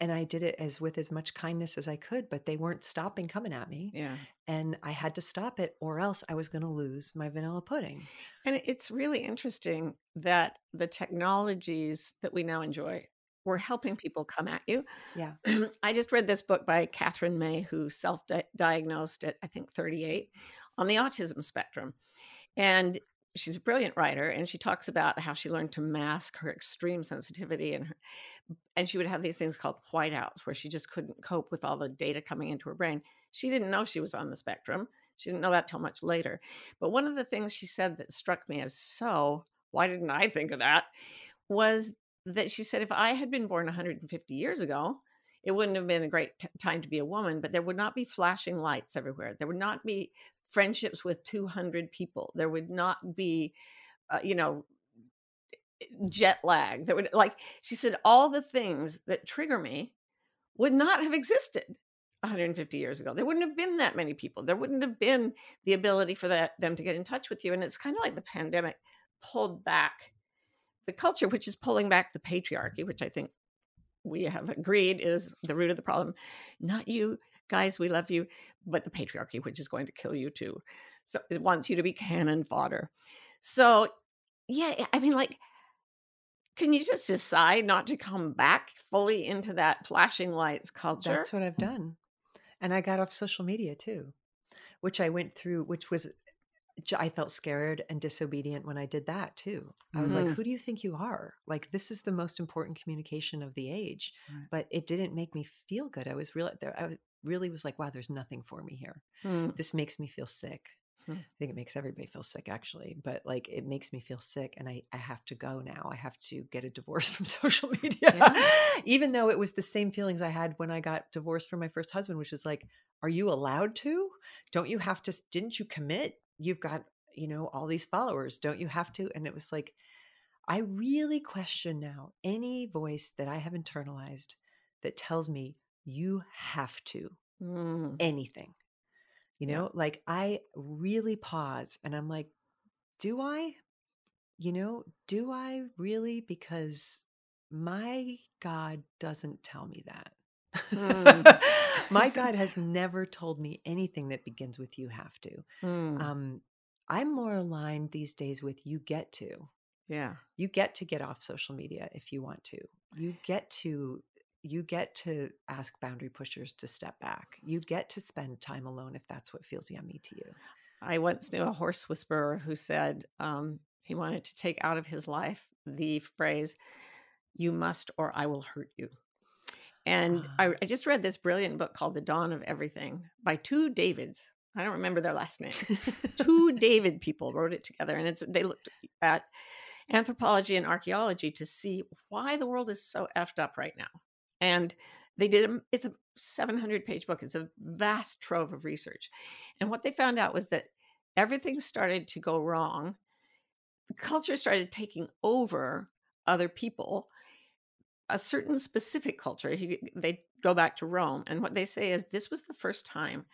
And I did it as with as much kindness as I could, but they weren't stopping coming at me. Yeah. And I had to stop it, or else I was going to lose my vanilla pudding. And it's really interesting that the technologies that we now enjoy were helping people come at you. Yeah. I just read this book by Katherine May, who self-diagnosed at, I think, thirty-eight on the autism spectrum. And she's a brilliant writer, and she talks about how she learned to mask her extreme sensitivity, and her, and she would have these things called whiteouts where she just couldn't cope with all the data coming into her brain. She didn't know she was on the spectrum. She didn't know that till much later. But one of the things she said that struck me as so, why didn't I think of that, was that she said, if I had been born one hundred fifty years ago, it wouldn't have been a great t- time to be a woman, but there would not be flashing lights everywhere. There would not be friendships with two hundred people. There would not be, uh, you know, jet lag. There would, like she said, all the things that trigger me would not have existed one hundred fifty years ago. There wouldn't have been that many people. There wouldn't have been the ability for that, them to get in touch with you. And it's kind of like the pandemic pulled back the culture, which is pulling back the patriarchy, which I think we have agreed is the root of the problem. Not you guys, we love you, but the patriarchy, which is going to kill you too. So it wants you to be cannon fodder. So yeah, I mean, like, can you just decide not to come back fully into that flashing lights culture? That's what I've done. And I got off social media too, which I went through, which was, I felt scared and disobedient when I did that too. I was mm-hmm. like, who do you think you are? Like, this is the most important communication of the age, right. But it didn't make me feel good. I was real. I was really was like, wow, there's nothing for me here. Mm. This makes me feel sick. Mm. I think it makes everybody feel sick actually, but like it makes me feel sick, and I, I have to go now. I have to get a divorce from social media, yeah. Even though it was the same feelings I had when I got divorced from my first husband, which is like, are you allowed to? Don't you have to? Didn't you commit? You've got, you know, all these followers. Don't you have to? And it was like, I really question now any voice that I have internalized that tells me you have to mm. anything, you know, yeah. Like I really pause and I'm like, do I, you know, do I really? Because my God doesn't tell me that. Mm. My God has never told me anything that begins with you have to. Mm. Um, I'm more aligned these days with you get to. Yeah. You get to get off social media if you want to. You get to, you get to ask boundary pushers to step back. You get to spend time alone if that's what feels yummy to you. I once knew a horse whisperer who said um, he wanted to take out of his life the phrase, you must or I will hurt you. And I, I just read this brilliant book called The Dawn of Everything by two Davids. I don't remember their last names. Two David people wrote it together. And it's they looked at anthropology and archaeology to see why the world is so effed up right now. And they did, a, it's a seven hundred page book. It's a vast trove of research. And what they found out was that everything started to go wrong. Culture started taking over other people. A certain specific culture, he, they go back to Rome. And what they say is this was the first time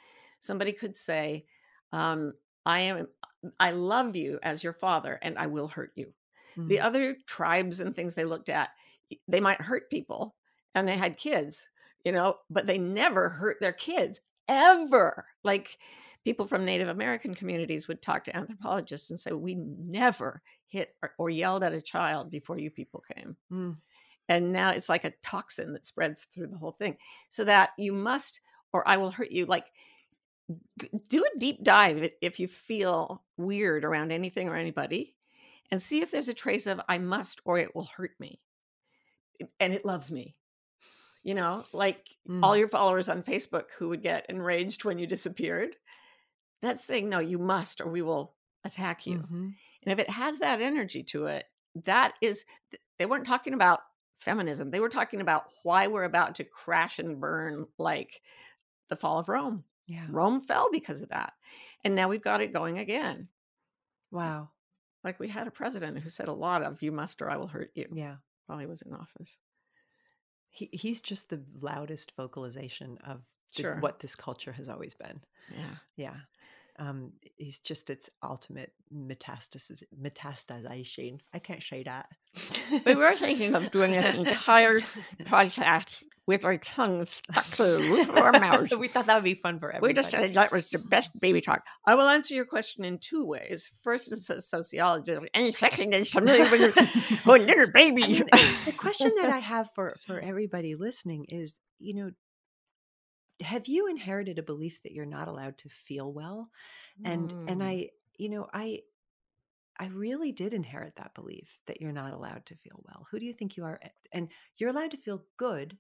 somebody could say, um, I am, I love you as your father and I will hurt you. Mm-hmm. The other tribes and things they looked at, they might hurt people and they had kids, you know, but they never hurt their kids ever. Like people from Native American communities would talk to anthropologists and say, we never hit or, or yelled at a child before you people came. Mm. And now it's like a toxin that spreads through the whole thing. So that you must, or I will hurt you. Like do a deep dive if you feel weird around anything or anybody, and see if there's a trace of I must or it will hurt me. And it loves me. You know, like mm. all your followers on Facebook who would get enraged when you disappeared. That's saying, no, you must or we will attack you. Mm-hmm. And if it has that energy to it, that is, they weren't talking about feminism. They were talking about why we're about to crash and burn like the fall of Rome. Yeah. Rome fell because of that. And now we've got it going again. Wow. Like we had a president who said a lot of you must or I will hurt you. Yeah. While he was in office. He he's just the loudest vocalization of the, sure. what this culture has always been. Yeah. Yeah. Um, he's just its ultimate metastasis, metastasization. I can't say that. We were thinking of doing this entire podcast with our tongues stuck to the roof of our mouths. We thought that would be fun for everybody. We decided that was the best baby talk. I will answer your question in two ways. First, as a sociologist, and second, as somebody with a little baby. I mean, the question that I have for, for everybody listening is, you know, have you inherited a belief that you're not allowed to feel well? And, mm. and I, you know, I, I really did inherit that belief that you're not allowed to feel well. Who do you think you are? And you're allowed to feel good.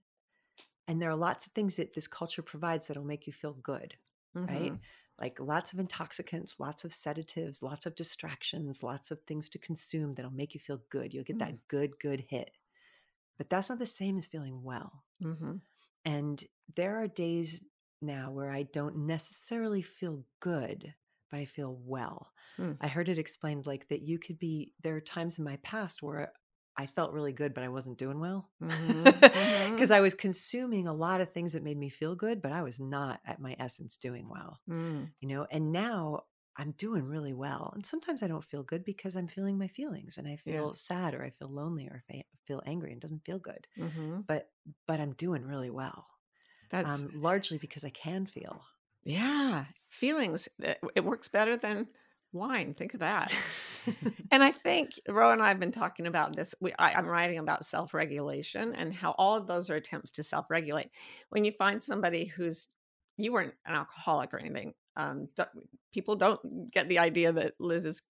And there are lots of things that this culture provides that'll make you feel good, mm-hmm. right? Like lots of intoxicants, lots of sedatives, lots of distractions, lots of things to consume that'll make you feel good. You'll get mm-hmm. that good, good hit. But that's not the same as feeling well. Mm-hmm. And there are days now where I don't necessarily feel good, but I feel well. Mm. I heard it explained like that you could be, there are times in my past where I felt really good, but I wasn't doing well because mm-hmm. mm-hmm. I was consuming a lot of things that made me feel good, but I was not at my essence doing well, mm. you know, and now I'm doing really well. And sometimes I don't feel good because I'm feeling my feelings and I feel yeah. sad or I feel lonely or I feel angry and it doesn't feel good, mm-hmm. but, but I'm doing really well. That's um, largely because I can feel. Yeah. Feelings. It works better than wine. Think of that. And I think Rowan and I have been talking about this. We, I, I'm writing about self-regulation and how all of those are attempts to self-regulate. When you find somebody who's, you weren't an alcoholic or anything. Um, don't, people don't get the idea that Liz is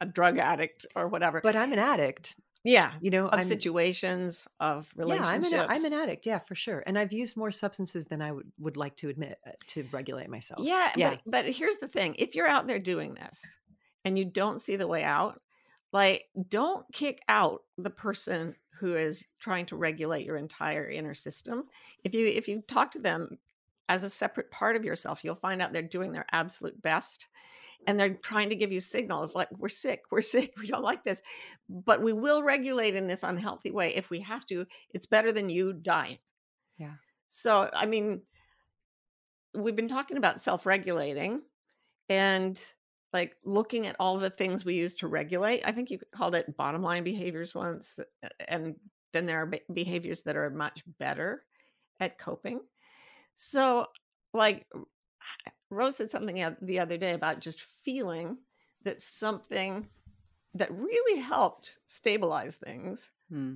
a drug addict or whatever. But I'm an addict. Yeah. You know, of I'm, situations, of relationships. Yeah, I'm an, I'm an addict. Yeah, for sure. And I've used more substances than I would, would like to admit uh, to regulate myself. Yeah. yeah. But, but here's the thing. If you're out there doing this and you don't see the way out, like don't kick out the person who is trying to regulate your entire inner system. If you, if you talk to them as a separate part of yourself, you'll find out they're doing their absolute best. And they're trying to give you signals like, we're sick, we're sick, we don't like this. But we will regulate in this unhealthy way if we have to. It's better than you dying. Yeah. So, I mean, we've been talking about self-regulating and like looking at all the things we use to regulate. I think you called it bottom line behaviors once. And then there are behaviors that are much better at coping. So, like, Rose said something the other day about just feeling that something that really helped stabilize things. Hmm.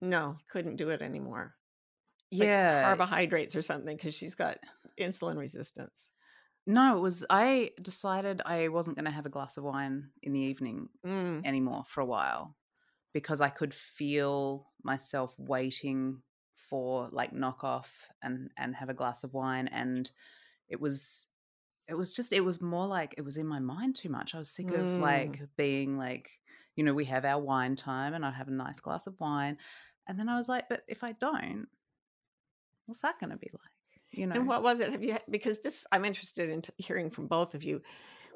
No, couldn't do it anymore. Yeah. Like carbohydrates or something because she's got insulin resistance. No, it was, I decided I wasn't going to have a glass of wine in the evening mm. anymore for a while because I could feel myself waiting for like knockoff and, and have a glass of wine and It was, it was just, it was more like it was in my mind too much. I was sick of mm. like being like, you know, we have our wine time and I have a nice glass of wine. And then I was like, but if I don't, what's that going to be like? You know? And what was it? Have you, had, because this, I'm interested in t- hearing from both of you.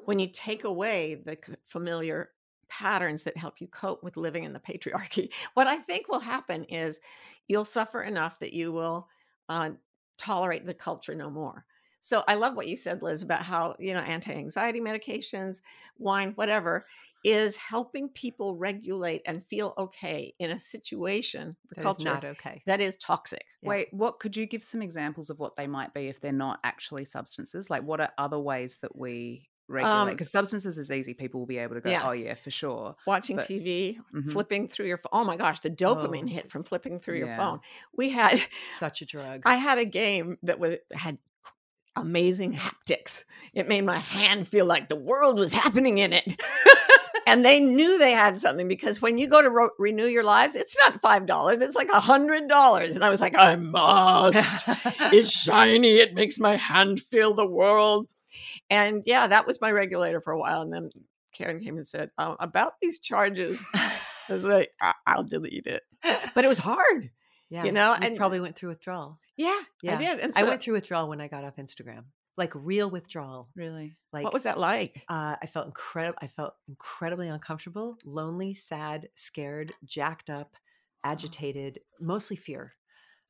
When you take away the familiar patterns that help you cope with living in the patriarchy, what I think will happen is you'll suffer enough that you will uh, tolerate the culture no more. So I love what you said, Liz, about how, you know, anti-anxiety medications, wine, whatever, is helping people regulate and feel okay in a situation, the that culture is not okay. That is toxic. Yeah. Wait, what could you give some examples of what they might be if they're not actually substances? Like what are other ways that we regulate? Because um, substances is easy. People will be able to go, yeah. oh, yeah, for sure. Watching but, T V, mm-hmm. flipping through your phone. Oh, my gosh, the dopamine oh. hit from flipping through yeah. your phone. We had – Such a drug. I had a game that was, had – amazing haptics. It made my hand feel like the world was happening in it. And they knew they had something, because when you go to re- renew your lives, it's not five dollars. It's like one hundred dollars. And I was like, I must. It's shiny. It makes my hand feel the world. And yeah, that was my regulator for a while. And then Karen came and said, oh, about these charges. I was like, I- I'll delete it. But it was hard. Yeah, you know, and probably went through withdrawal. Yeah, yeah. I did. And so, I went through withdrawal when I got off Instagram, like real withdrawal. Really? Like, what was that like? Uh, I felt incredible. I felt incredibly uncomfortable, lonely, sad, scared, jacked up, agitated, oh. mostly fear.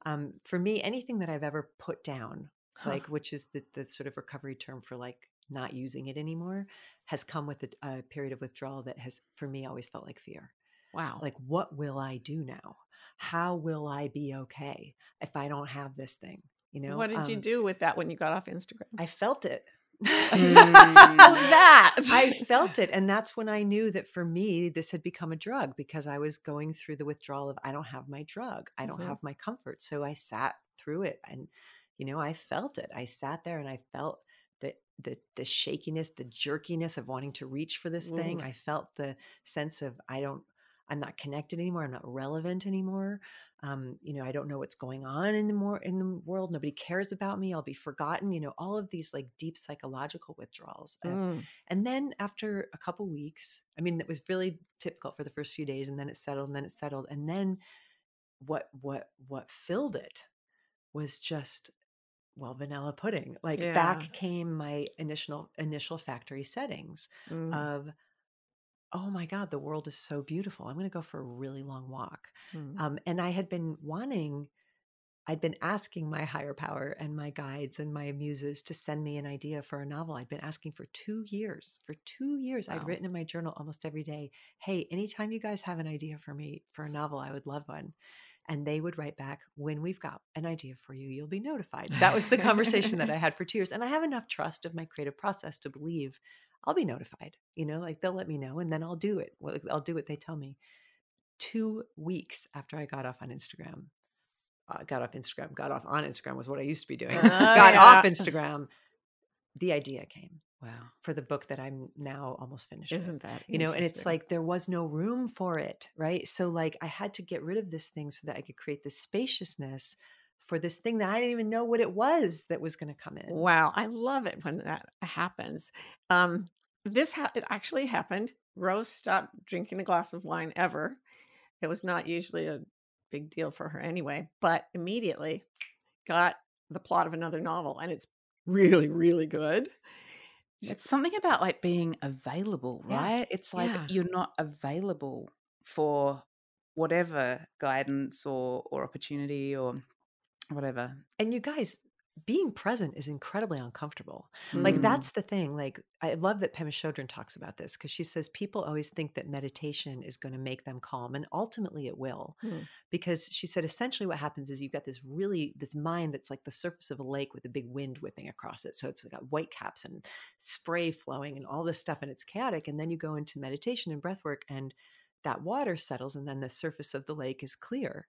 Um, for me, anything that I've ever put down, huh. like which is the, the sort of recovery term for like not using it anymore, has come with a, a period of withdrawal that has, for me, always felt like fear. Wow. Like, what will I do now? How will I be okay if I don't have this thing? You know, what did um, you do with that when you got off Instagram? I felt it. that I felt it. And that's when I knew that for me, this had become a drug, because I was going through the withdrawal of, I don't have my drug. I don't mm-hmm. have my comfort. So I sat through it and, you know, I felt it. I sat there and I felt the, the, the shakiness, the jerkiness of wanting to reach for this mm. thing. I felt the sense of, I don't, I'm not connected anymore. I'm not relevant anymore. Um, you know, I don't know what's going on in the more in the world. Nobody cares about me. I'll be forgotten. You know, all of these like deep psychological withdrawals. Mm. Uh, and then after a couple weeks, I mean, it was really difficult for the first few days, and then it settled, and then it settled, and then what what what filled it was just well vanilla pudding. Like yeah. back came my initial initial factory settings mm. of. Oh my God, the world is so beautiful. I'm going to go for a really long walk. Mm. Um, and I had been wanting, I'd been asking my higher power and my guides and my muses to send me an idea for a novel. I'd been asking for two years, for two years. Wow. I'd written in my journal almost every day, hey, anytime you guys have an idea for me for a novel, I would love one. And they would write back, when we've got an idea for you, you'll be notified. That was the conversation that I had for two years. And I have enough trust of my creative process to believe I'll be notified, you know, like they'll let me know and then I'll do it. Well, I'll do what they tell me. Two weeks after I got off on Instagram, uh, got off Instagram, got off on Instagram was what I used to be doing. Oh, got yeah. off Instagram. The idea came. Wow. For the book that I'm now almost finished. Isn't with. That, you know, and it's like, there was no room for it. Right. So like I had to get rid of this thing so that I could create this spaciousness for this thing that I didn't even know what it was that was going to come in. Wow. I love it when that happens. Um, this ha- it actually happened. Rose stopped drinking a glass of wine ever. It was not usually a big deal for her anyway, but immediately got the plot of another novel, and it's really, really good. It's something about like being available, right? Yeah. It's like yeah. you're not available for whatever guidance or, or opportunity or whatever. And you guys, being present is incredibly uncomfortable. Mm. Like that's the thing. Like I love that Pema Chodron talks about this, because she says people always think that meditation is going to make them calm, and ultimately it will. Mm. Because she said essentially what happens is you've got this really this mind that's like the surface of a lake with a big wind whipping across it. So it's got white caps and spray flowing and all this stuff, and it's chaotic. And then you go into meditation and breath work, and that water settles, and then the surface of the lake is clear.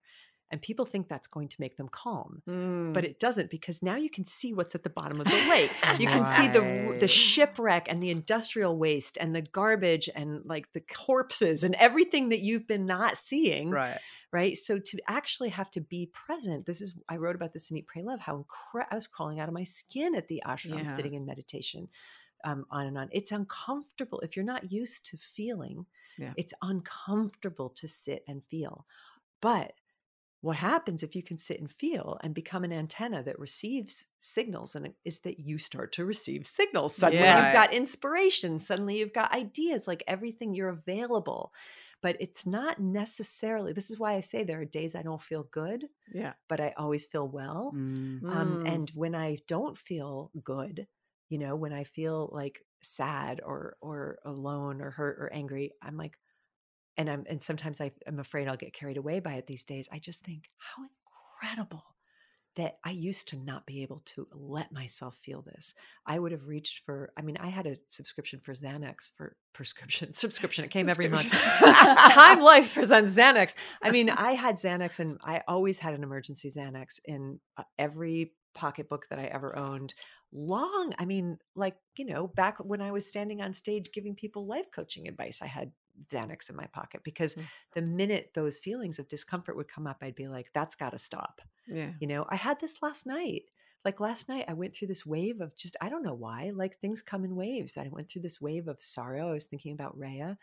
And people think that's going to make them calm, mm. but it doesn't, because now you can see what's at the bottom of the lake. You can right. see the the shipwreck and the industrial waste and the garbage and like the corpses and everything that you've been not seeing. Right. Right. So to actually have to be present, this is, I wrote about this in Eat, Pray, Love, how incre- I was crawling out of my skin at the ashram yeah. sitting in meditation. Um, on and on. It's uncomfortable. If you're not used to feeling, yeah. it's uncomfortable to sit and feel. But what happens if you can sit and feel and become an antenna that receives signals, and is that you start to receive signals. Suddenly yes. you've got inspiration. Suddenly you've got ideas, like everything, you're available, but it's not necessarily, this is why I say there are days I don't feel good, yeah. but I always feel well. Mm. Um, and when I don't feel good, you know, when I feel like sad or, or alone or hurt or angry, I'm like, And I'm, and sometimes I, I'm afraid I'll get carried away by it these days. I just think how incredible that I used to not be able to let myself feel this. I would have reached for, I mean, I had a subscription for Xanax for prescription, subscription. It came subscription. every month. Time Life presents Xanax. I mean, I had Xanax and I always had an emergency Xanax in every pocketbook that I ever owned. Long, I mean, like, you know, back when I was standing on stage giving people life coaching advice, I had Xanax in my pocket because mm. the minute those feelings of discomfort would come up, I'd be like, that's got to stop. Yeah. You know, I had this last night. Like last night I went through this wave of just, I don't know why, like things come in waves. I went through this wave of sorrow. I was thinking about Rhea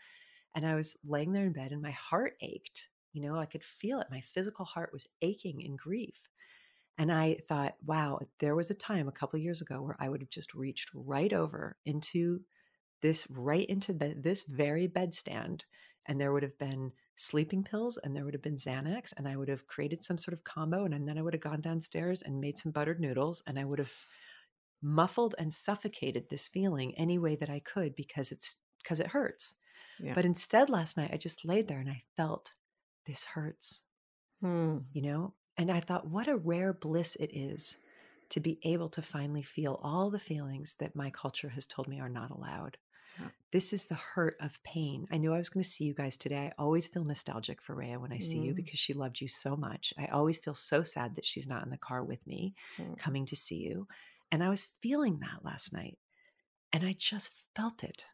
and I was laying there in bed and my heart ached. You know, I could feel it. My physical heart was aching in grief. And I thought, wow, there was a time a couple of years ago where I would have just reached right over into this right into the, this very bedstand, and there would have been sleeping pills and there would have been Xanax and I would have created some sort of combo. And then I would have gone downstairs and made some buttered noodles and I would have muffled and suffocated this feeling any way that I could because it's because it hurts. Yeah. But instead last night, I just laid there and I felt this hurts, hmm. you know, and I thought, what a rare bliss it is to be able to finally feel all the feelings that my culture has told me are not allowed. This is the hurt of pain. I knew I was going to see you guys today. I always feel nostalgic for Rhea when I see mm. you because she loved you so much. I always feel so sad that she's not in the car with me mm. coming to see you. And I was feeling that last night and I just felt it.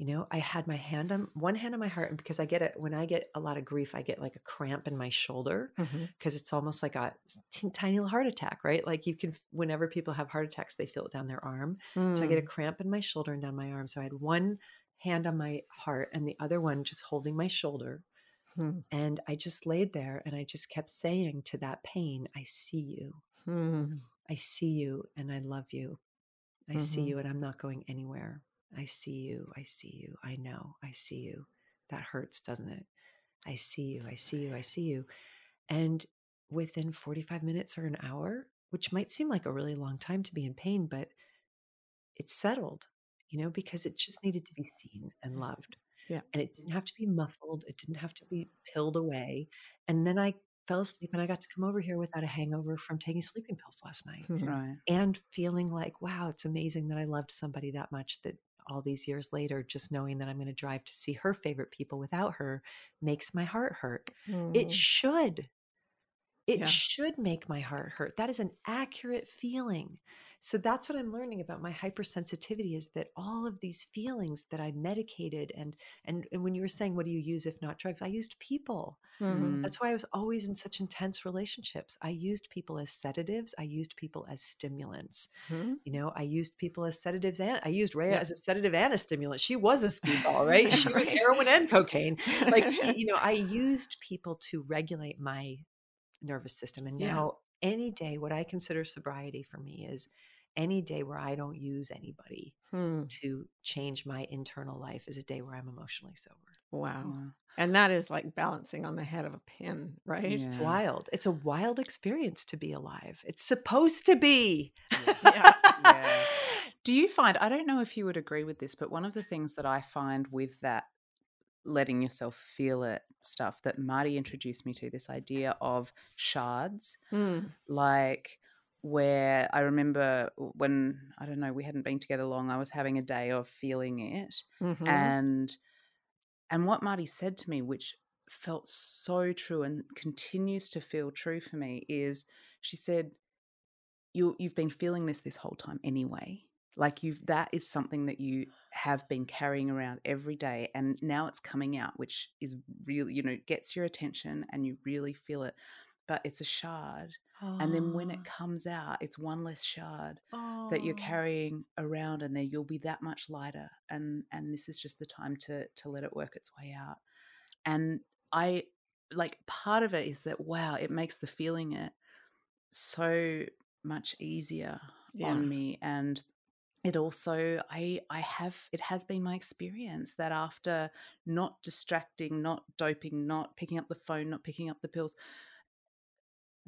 You know, I had my hand on one hand on my heart, and because I get it, when I get a lot of grief, I get like a cramp in my shoulder because mm-hmm. it's almost like a t- tiny little heart attack, right? Like you can, whenever people have heart attacks, they feel it down their arm. Mm. So I get a cramp in my shoulder and down my arm. So I had one hand on my heart and the other one just holding my shoulder. Mm. And I just laid there and I just kept saying to that pain, I see you, mm. I see you and I love you. I mm-hmm. see you and I'm not going anywhere. I see you. I see you. I know. I see you. That hurts, doesn't it? I see you. I see you. I see you. And within forty-five minutes or an hour, which might seem like a really long time to be in pain, but it's settled, you know, because it just needed to be seen and loved. Yeah. And it didn't have to be muffled. It didn't have to be pilled away. And then I fell asleep and I got to come over here without a hangover from taking sleeping pills last night. Right. And feeling like, wow, it's amazing that I loved somebody that much that all these years later, just knowing that I'm going to drive to see her favorite people without her makes my heart hurt. Mm. It should. It yeah. should make my heart hurt. That is an accurate feeling. So that's what I'm learning about my hypersensitivity, is that all of these feelings that I medicated and, and, and when you were saying, what do you use if not drugs? I used people. Mm. That's why I was always in such intense relationships. I used people as sedatives. I used people as stimulants. Mm. You know, I used people as sedatives and I used Rhea yeah. as a sedative and a stimulant. She was a speedball, right? She was heroin and cocaine. Like, you know, I used people to regulate my nervous system. And now yeah. any day, what I consider sobriety for me is any day where I don't use anybody hmm. to change my internal life is a day where I'm emotionally sober. Wow. Yeah. And that is like balancing on the head of a pin, right? Yeah. It's wild. It's a wild experience to be alive. It's supposed to be. Yeah. yeah. yeah. Do you find, I don't know if you would agree with this, but one of the things that I find with that letting yourself feel it stuff that Marty introduced me to, this idea of shards, mm. like where I remember when, I don't know, we hadn't been together long, I was having a day of feeling it. Mm-hmm. And, and what Marty said to me, which felt so true and continues to feel true for me, is she said, you, you've been feeling this this whole time anyway. Like you've, that is something that you have been carrying around every day and now it's coming out, which is really, you know, gets your attention and you really feel it, but it's a shard. Aww. And then when it comes out, it's one less shard Aww. That you're carrying around and then you'll be that much lighter. And, and this is just the time to, to let it work its way out. And I like part of it is that, wow, it makes the feeling it so much easier yeah. on me. And it also, I I have, it has been my experience that after not distracting, not doping, not picking up the phone, not picking up the pills,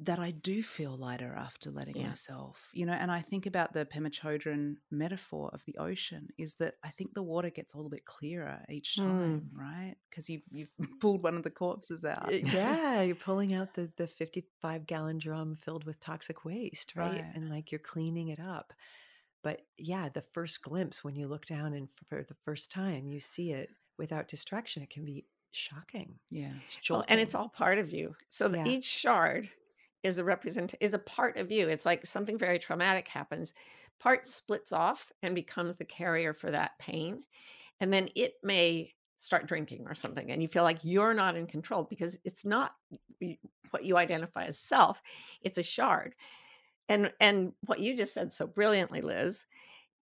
that I do feel lighter after letting yeah. myself, you know, and I think about the Pema Chodron metaphor of the ocean is that I think the water gets a little bit clearer each time, mm. right? Because you've, you've pulled one of the corpses out. Yeah, you're pulling out the the fifty-five gallon drum filled with toxic waste, right? right? And like you're cleaning it up. But yeah, the first glimpse when you look down and for the first time you see it without distraction, it can be shocking. Yeah. It's jolting. Well, and it's all part of you. So yeah. each shard is a represent is a part of you. It's like something very traumatic happens. Part splits off and becomes the carrier for that pain. And then it may start drinking or something. And you feel like you're not in control because it's not what you identify as self. It's a shard. And, and what you just said so brilliantly, Liz,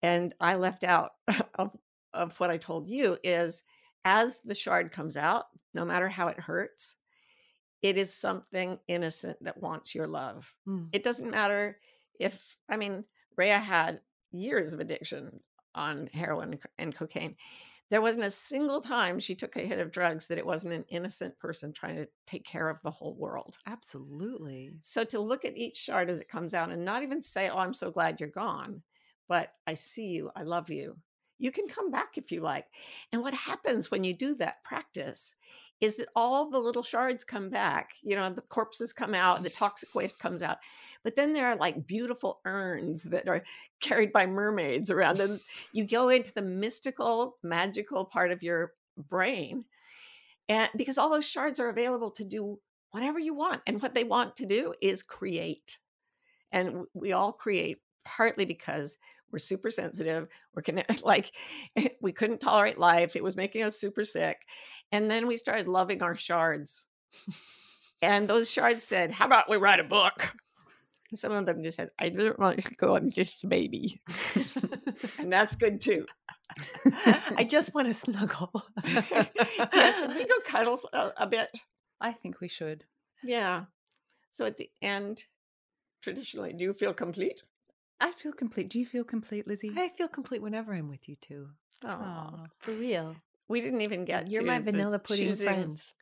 and I left out of, of what I told you is as the shard comes out, no matter how it hurts, it is something innocent that wants your love. Mm. It doesn't matter if, I mean, Rhea had years of addiction on heroin and cocaine. There wasn't a single time she took a hit of drugs that it wasn't an innocent person trying to take care of the whole world. Absolutely. So to look at each shard as it comes out and not even say, oh, I'm so glad you're gone, but I see you, I love you. You can come back if you like. And what happens when you do that practice is that all the little shards come back, you know, the corpses come out, the toxic waste comes out, but then there are like beautiful urns that are carried by mermaids around them. You go into the mystical, magical part of your brain, and because all those shards are available to do whatever you want. And what they want to do is create. And we all create partly because we're super sensitive. We're connected, like we couldn't tolerate life. It was making us super sick. And then we started loving our shards. And those shards said, how about we write a book? And some of them just said, I don't want to go. I'm just a baby. And that's good too. I just want to snuggle. Yeah, should we go cuddle a, a bit? I think we should. Yeah. So at the end, traditionally, do you feel complete? I feel complete. Do you feel complete, Lizzie? I feel complete whenever I'm with you two. Oh, for real. We didn't even get You're to my vanilla pudding choosing, friends.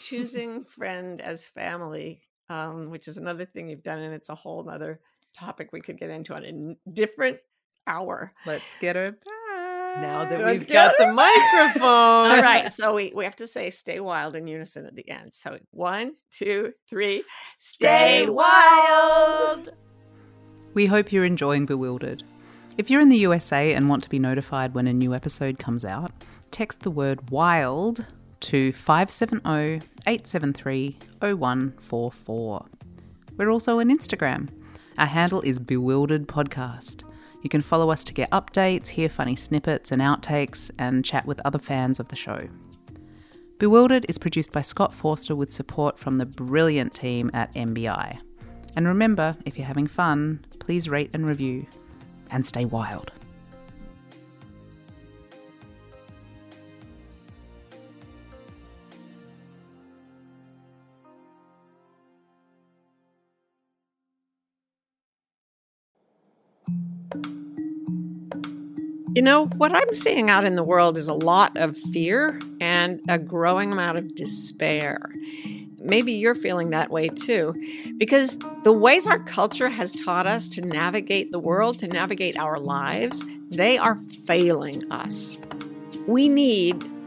Choosing friend as family, um, which is another thing you've done. And it's a whole other topic we could get into on a different hour. Let's get her back. Now that Let's we've got the microphone. All right. So we, we have to say stay wild in unison at the end. So one, two, three. Stay, stay wild. We hope you're enjoying Bewildered. If you're in the U S A and want to be notified when a new episode comes out, text the word WILD to five seven zero, eight seven three, zero one four four. We're also on Instagram. Our handle is Bewildered Podcast. You can follow us to get updates, hear funny snippets and outtakes, and chat with other fans of the show. Bewildered is produced by Scott Forster with support from the brilliant team at M B I. And remember, if you're having fun, please rate and review and stay wild. You know, what I'm seeing out in the world is a lot of fear and a growing amount of despair. Maybe you're feeling that way too, because the ways our culture has taught us to navigate the world, to navigate our lives, they are failing us. We need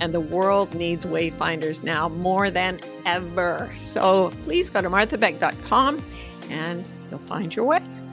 And the world needs wayfinders now more than ever. So please go to Martha Beck dot com and you'll find your way.